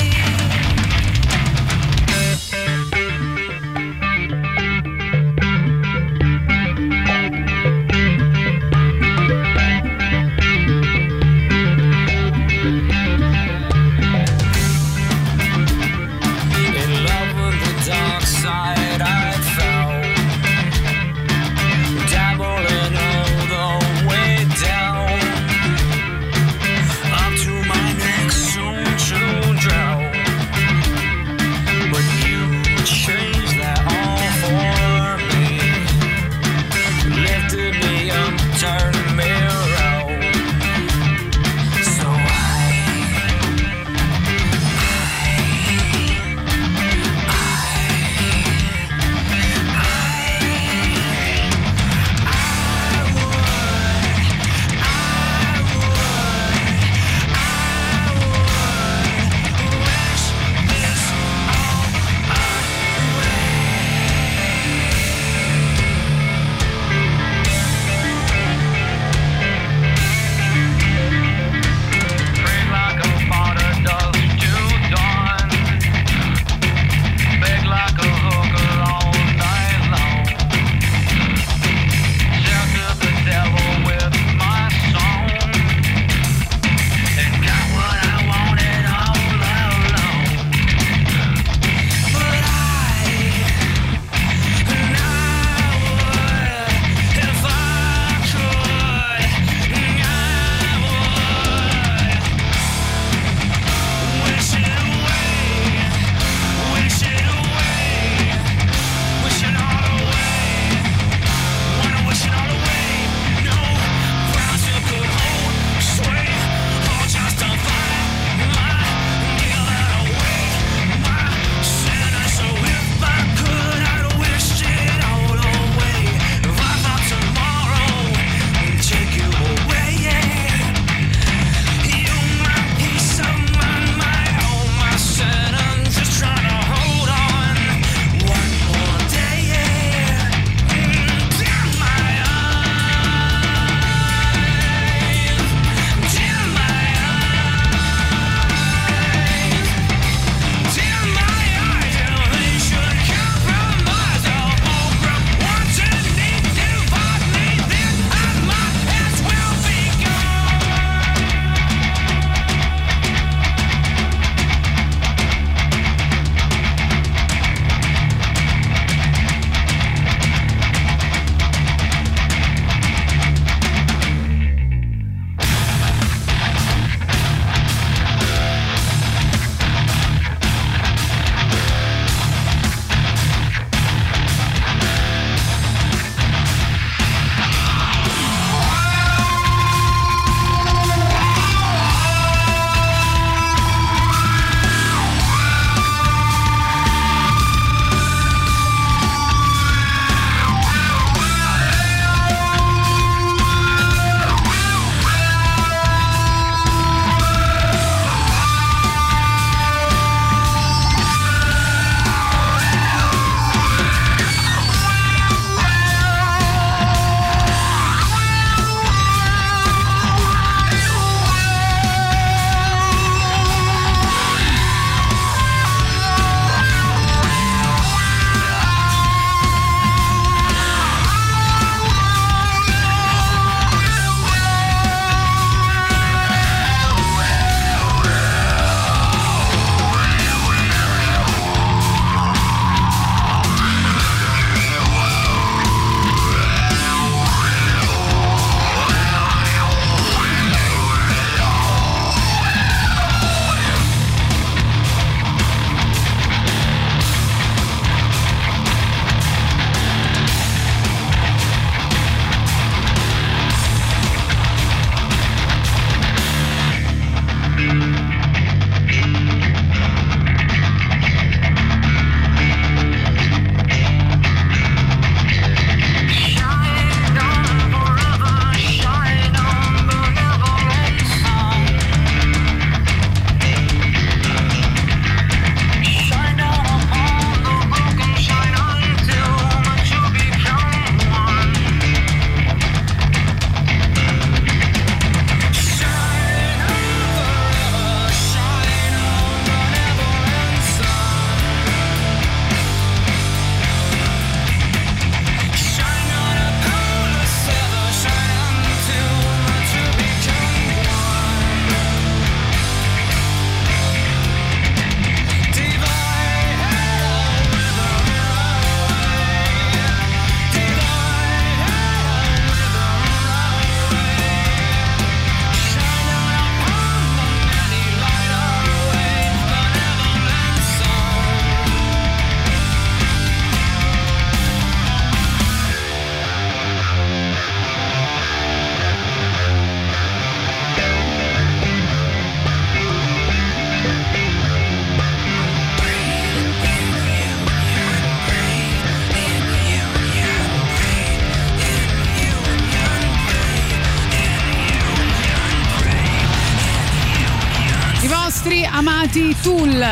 nostri amati Tull.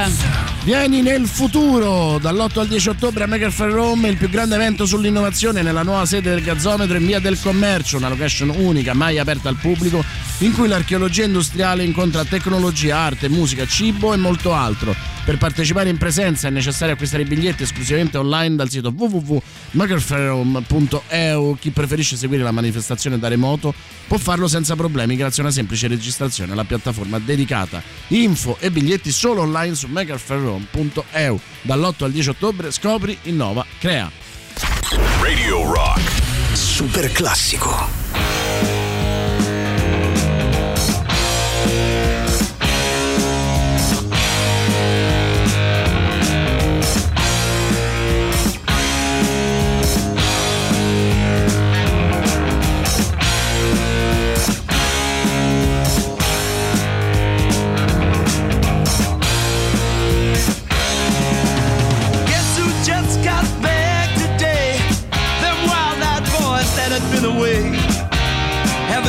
Vieni nel futuro, dall'8 al 10 ottobre a Maker Faire Rome, il più grande evento sull'innovazione nella nuova sede del Gazzometro in via del Commercio, una location unica mai aperta al pubblico in cui l'archeologia industriale incontra tecnologia, arte, musica, cibo e molto altro. Per partecipare in presenza è necessario acquistare i biglietti esclusivamente online dal sito www.makerfairom.eu. Chi preferisce seguire la manifestazione da remoto può farlo senza problemi grazie a una semplice registrazione alla piattaforma dedicata. Info e biglietti solo online su makerfairom.eu. Dall'8 al 10 ottobre scopri, innova, crea. Radio Rock Super Classico.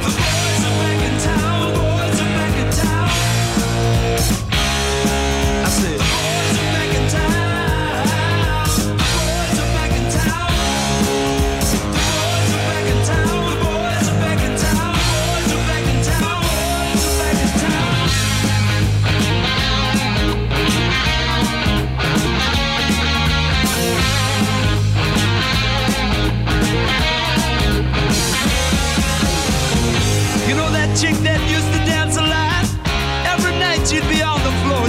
boys are back in town, the boys are back in town. I said, the boys are back in town, the boys are back in town. Chick that used to dance a lot. Every night she'd be on the floor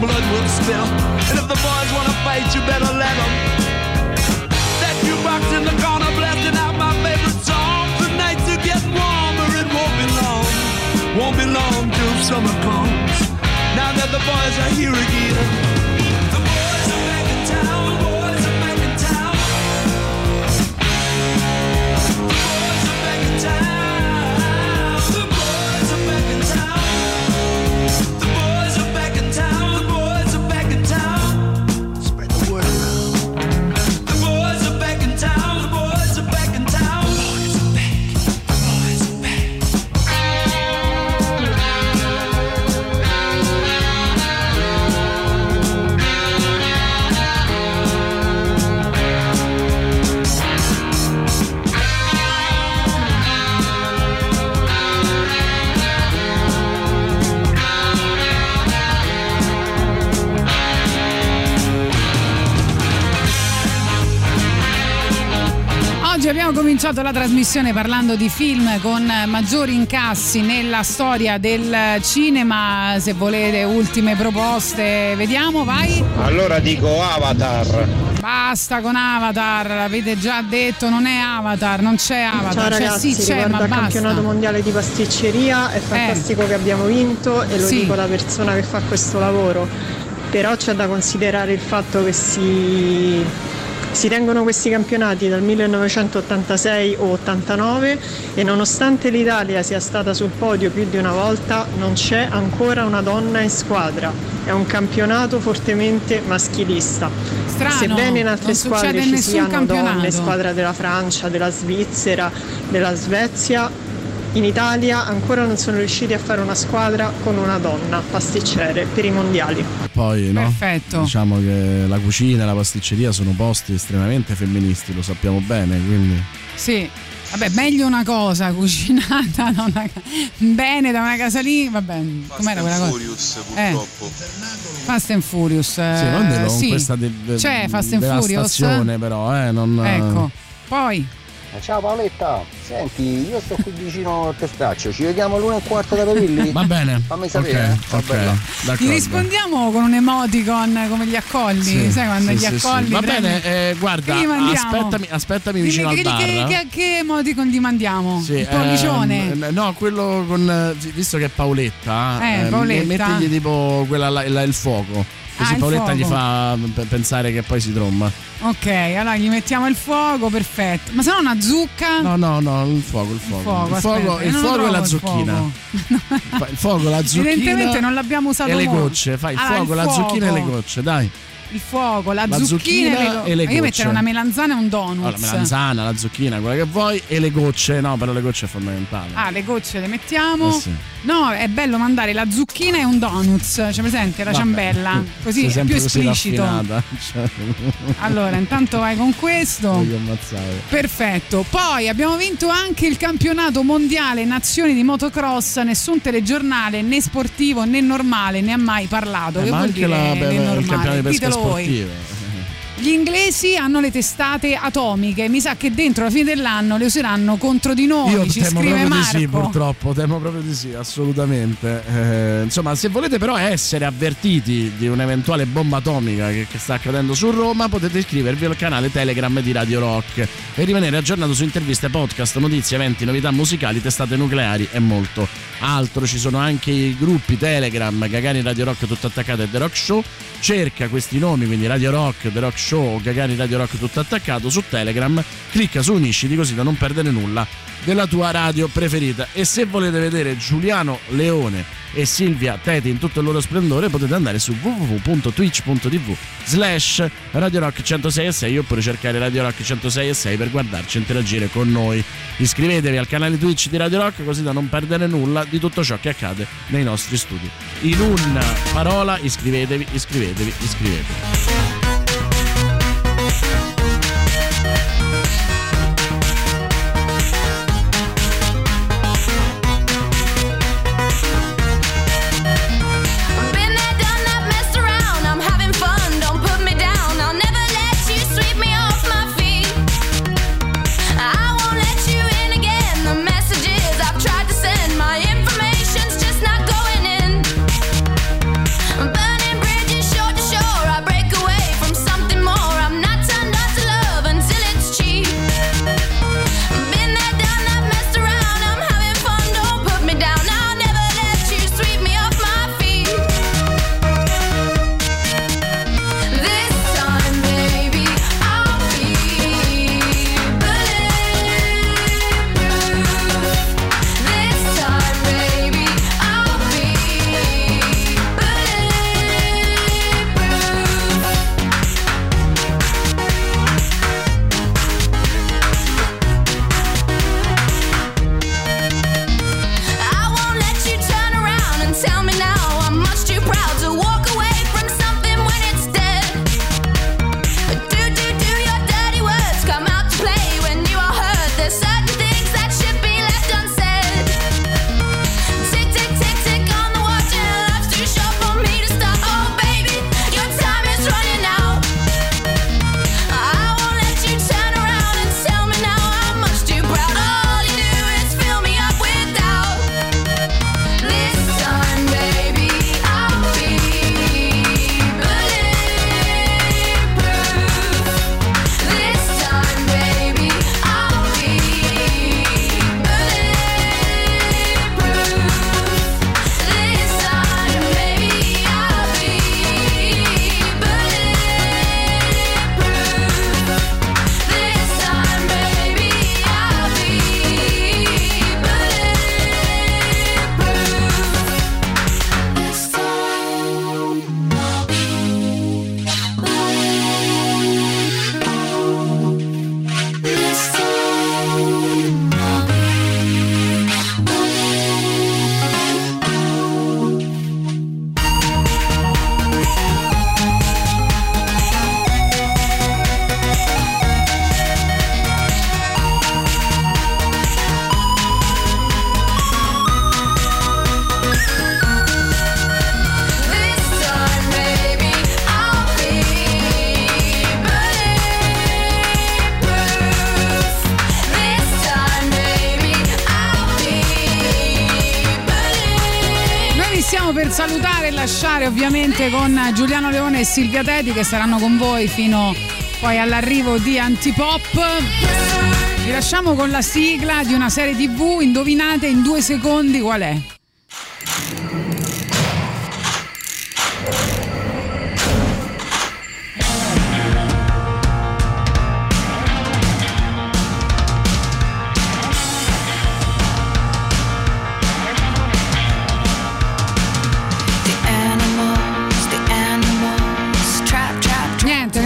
Blood will spill, and if the boys wanna fight, you better let them. That jukebox in the corner blasting out my favorite song. The nights are getting warmer, it won't be long till summer comes. Now that the boys are here again, the boys are back in town, the boys are back in town, the boys are back in town, the boys are back in town. Abbiamo cominciato la trasmissione parlando di film con maggiori incassi nella storia del cinema. Se volete ultime proposte, vediamo, vai. Allora dico Avatar. Basta con Avatar, l'avete già detto, non è Avatar, non c'è Avatar. Ciao ragazzi, cioè, sì, c'è, ma basta. Campionato mondiale di pasticceria, è fantastico che abbiamo vinto e lo dico da persona che fa questo lavoro, però c'è da considerare il fatto che si Si tengono questi campionati dal 1986 o 89 e nonostante l'Italia sia stata sul podio più di una volta non c'è ancora una donna in squadra. È un campionato fortemente maschilista. Strano, sebbene in altre squadre ci siano campionato. Donne, squadra della Francia, della Svizzera, della Svezia, in Italia ancora non sono riusciti a fare una squadra con una donna pasticcere per i mondiali. Poi no? Perfetto. Diciamo che la cucina e la pasticceria sono posti estremamente femministi, lo sappiamo bene, quindi sì. Vabbè, meglio una cosa cucinata da una... bene da una casalinga, vabbè, com'era quella cosa? Furious, purtroppo. Fast and Furious. Sì, non sì. Questa c'è Fast and Furious. Però, non... Ecco. Poi ciao Paoletta, senti, io sto qui vicino al testaccio, ci vediamo l'1:15 da Pavilli? Va bene. Fammi sapere. Okay. Gli rispondiamo con un emoticon come gli accolli, sì, sai quando gli accolli. Sì. Va bene, guarda, aspettami vicino al bar. Che emoticon gli mandiamo? Sì, il pollicione? No, quello con, visto che è Paoletta, mettigli tipo quella il fuoco. Così Paoletta gli fa pensare che poi si tromba. Ok, allora gli mettiamo il fuoco, perfetto. Ma se no una zucca? No, il fuoco e la zucchina. Il fuoco, la zucchina. Evidentemente non l'abbiamo usato molto. E le gocce, fai il fuoco, la zucchina e le gocce, dai. Il fuoco, la zucchina e le gocce. Io metterei una melanzana e un donut. Allora, melanzana, la zucchina, quella che vuoi. E le gocce, no, però le gocce è fondamentale. Ah, le gocce le mettiamo, sì. No, è bello mandare la zucchina e un donut. C'è presente? La ciambella. Così è più esplicito, cioè. Allora, intanto vai con questo. Voglio ammazzare. Perfetto. Poi abbiamo vinto anche il campionato mondiale nazioni di motocross. Nessun telegiornale, né sportivo né normale, ne ha mai parlato. Che ma vuol dire il campionato di pesca sportiva. Gli inglesi hanno le testate atomiche, mi sa che dentro alla fine dell'anno le useranno contro di noi. Io ci temo proprio Marco. Di sì, purtroppo, temo proprio di sì, assolutamente. Insomma, se volete però essere avvertiti di un'eventuale bomba atomica che sta accadendo su Roma, potete iscrivervi al canale Telegram di Radio Rock e rimanere aggiornato su interviste, podcast, notizie, eventi, novità musicali, testate nucleari e molto altro. Ci sono anche i gruppi Telegram, Gagani Radio Rock tutto attaccato e The Rock Show. Cerca questi nomi, quindi Radio Rock, The Rock Show o Gagani Radio Rock tutto attaccato su Telegram, clicca su unisciti così da non perdere nulla della tua radio preferita. E se volete vedere Giuliano Leone e Silvia Teti in tutto il loro splendore potete andare su twitch.tv/RadioRock1066 oppure cercare Radio Rock 1066 per guardarci e interagire con noi. Iscrivetevi al canale Twitch di Radio Rock così da non perdere nulla di tutto ciò che accade nei nostri studi. In una parola, iscrivetevi, iscrivetevi, iscrivetevi. Break away. per salutare e lasciare ovviamente con Giuliano Leone e Silvia Teti, che saranno con voi fino poi all'arrivo di Antipop. Vi lasciamo con la sigla di una serie TV, indovinate in 2 secondi qual è.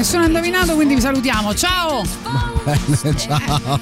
Sono indovinato, quindi vi salutiamo. Ciao. Bene, ciao.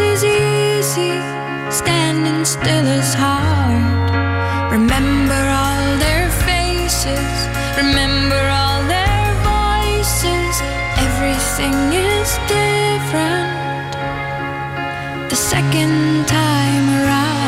Is easy, standing still is hard. Remember all their faces, remember all their voices. Everything is different the second time around.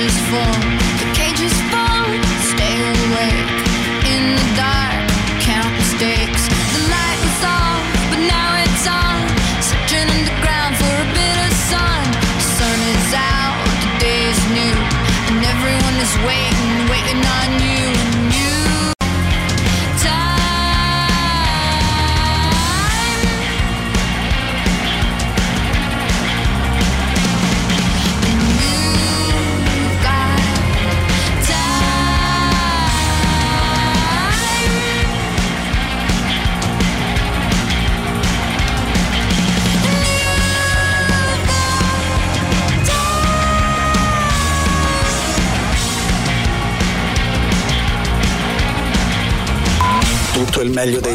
The cages fall, stay awake. In the dark, count mistakes. The light was off, but now it's on. Searching underground for a bit of sun. The sun is out, the day is new. And everyone is waiting, waiting on you. And you tutto il meglio dei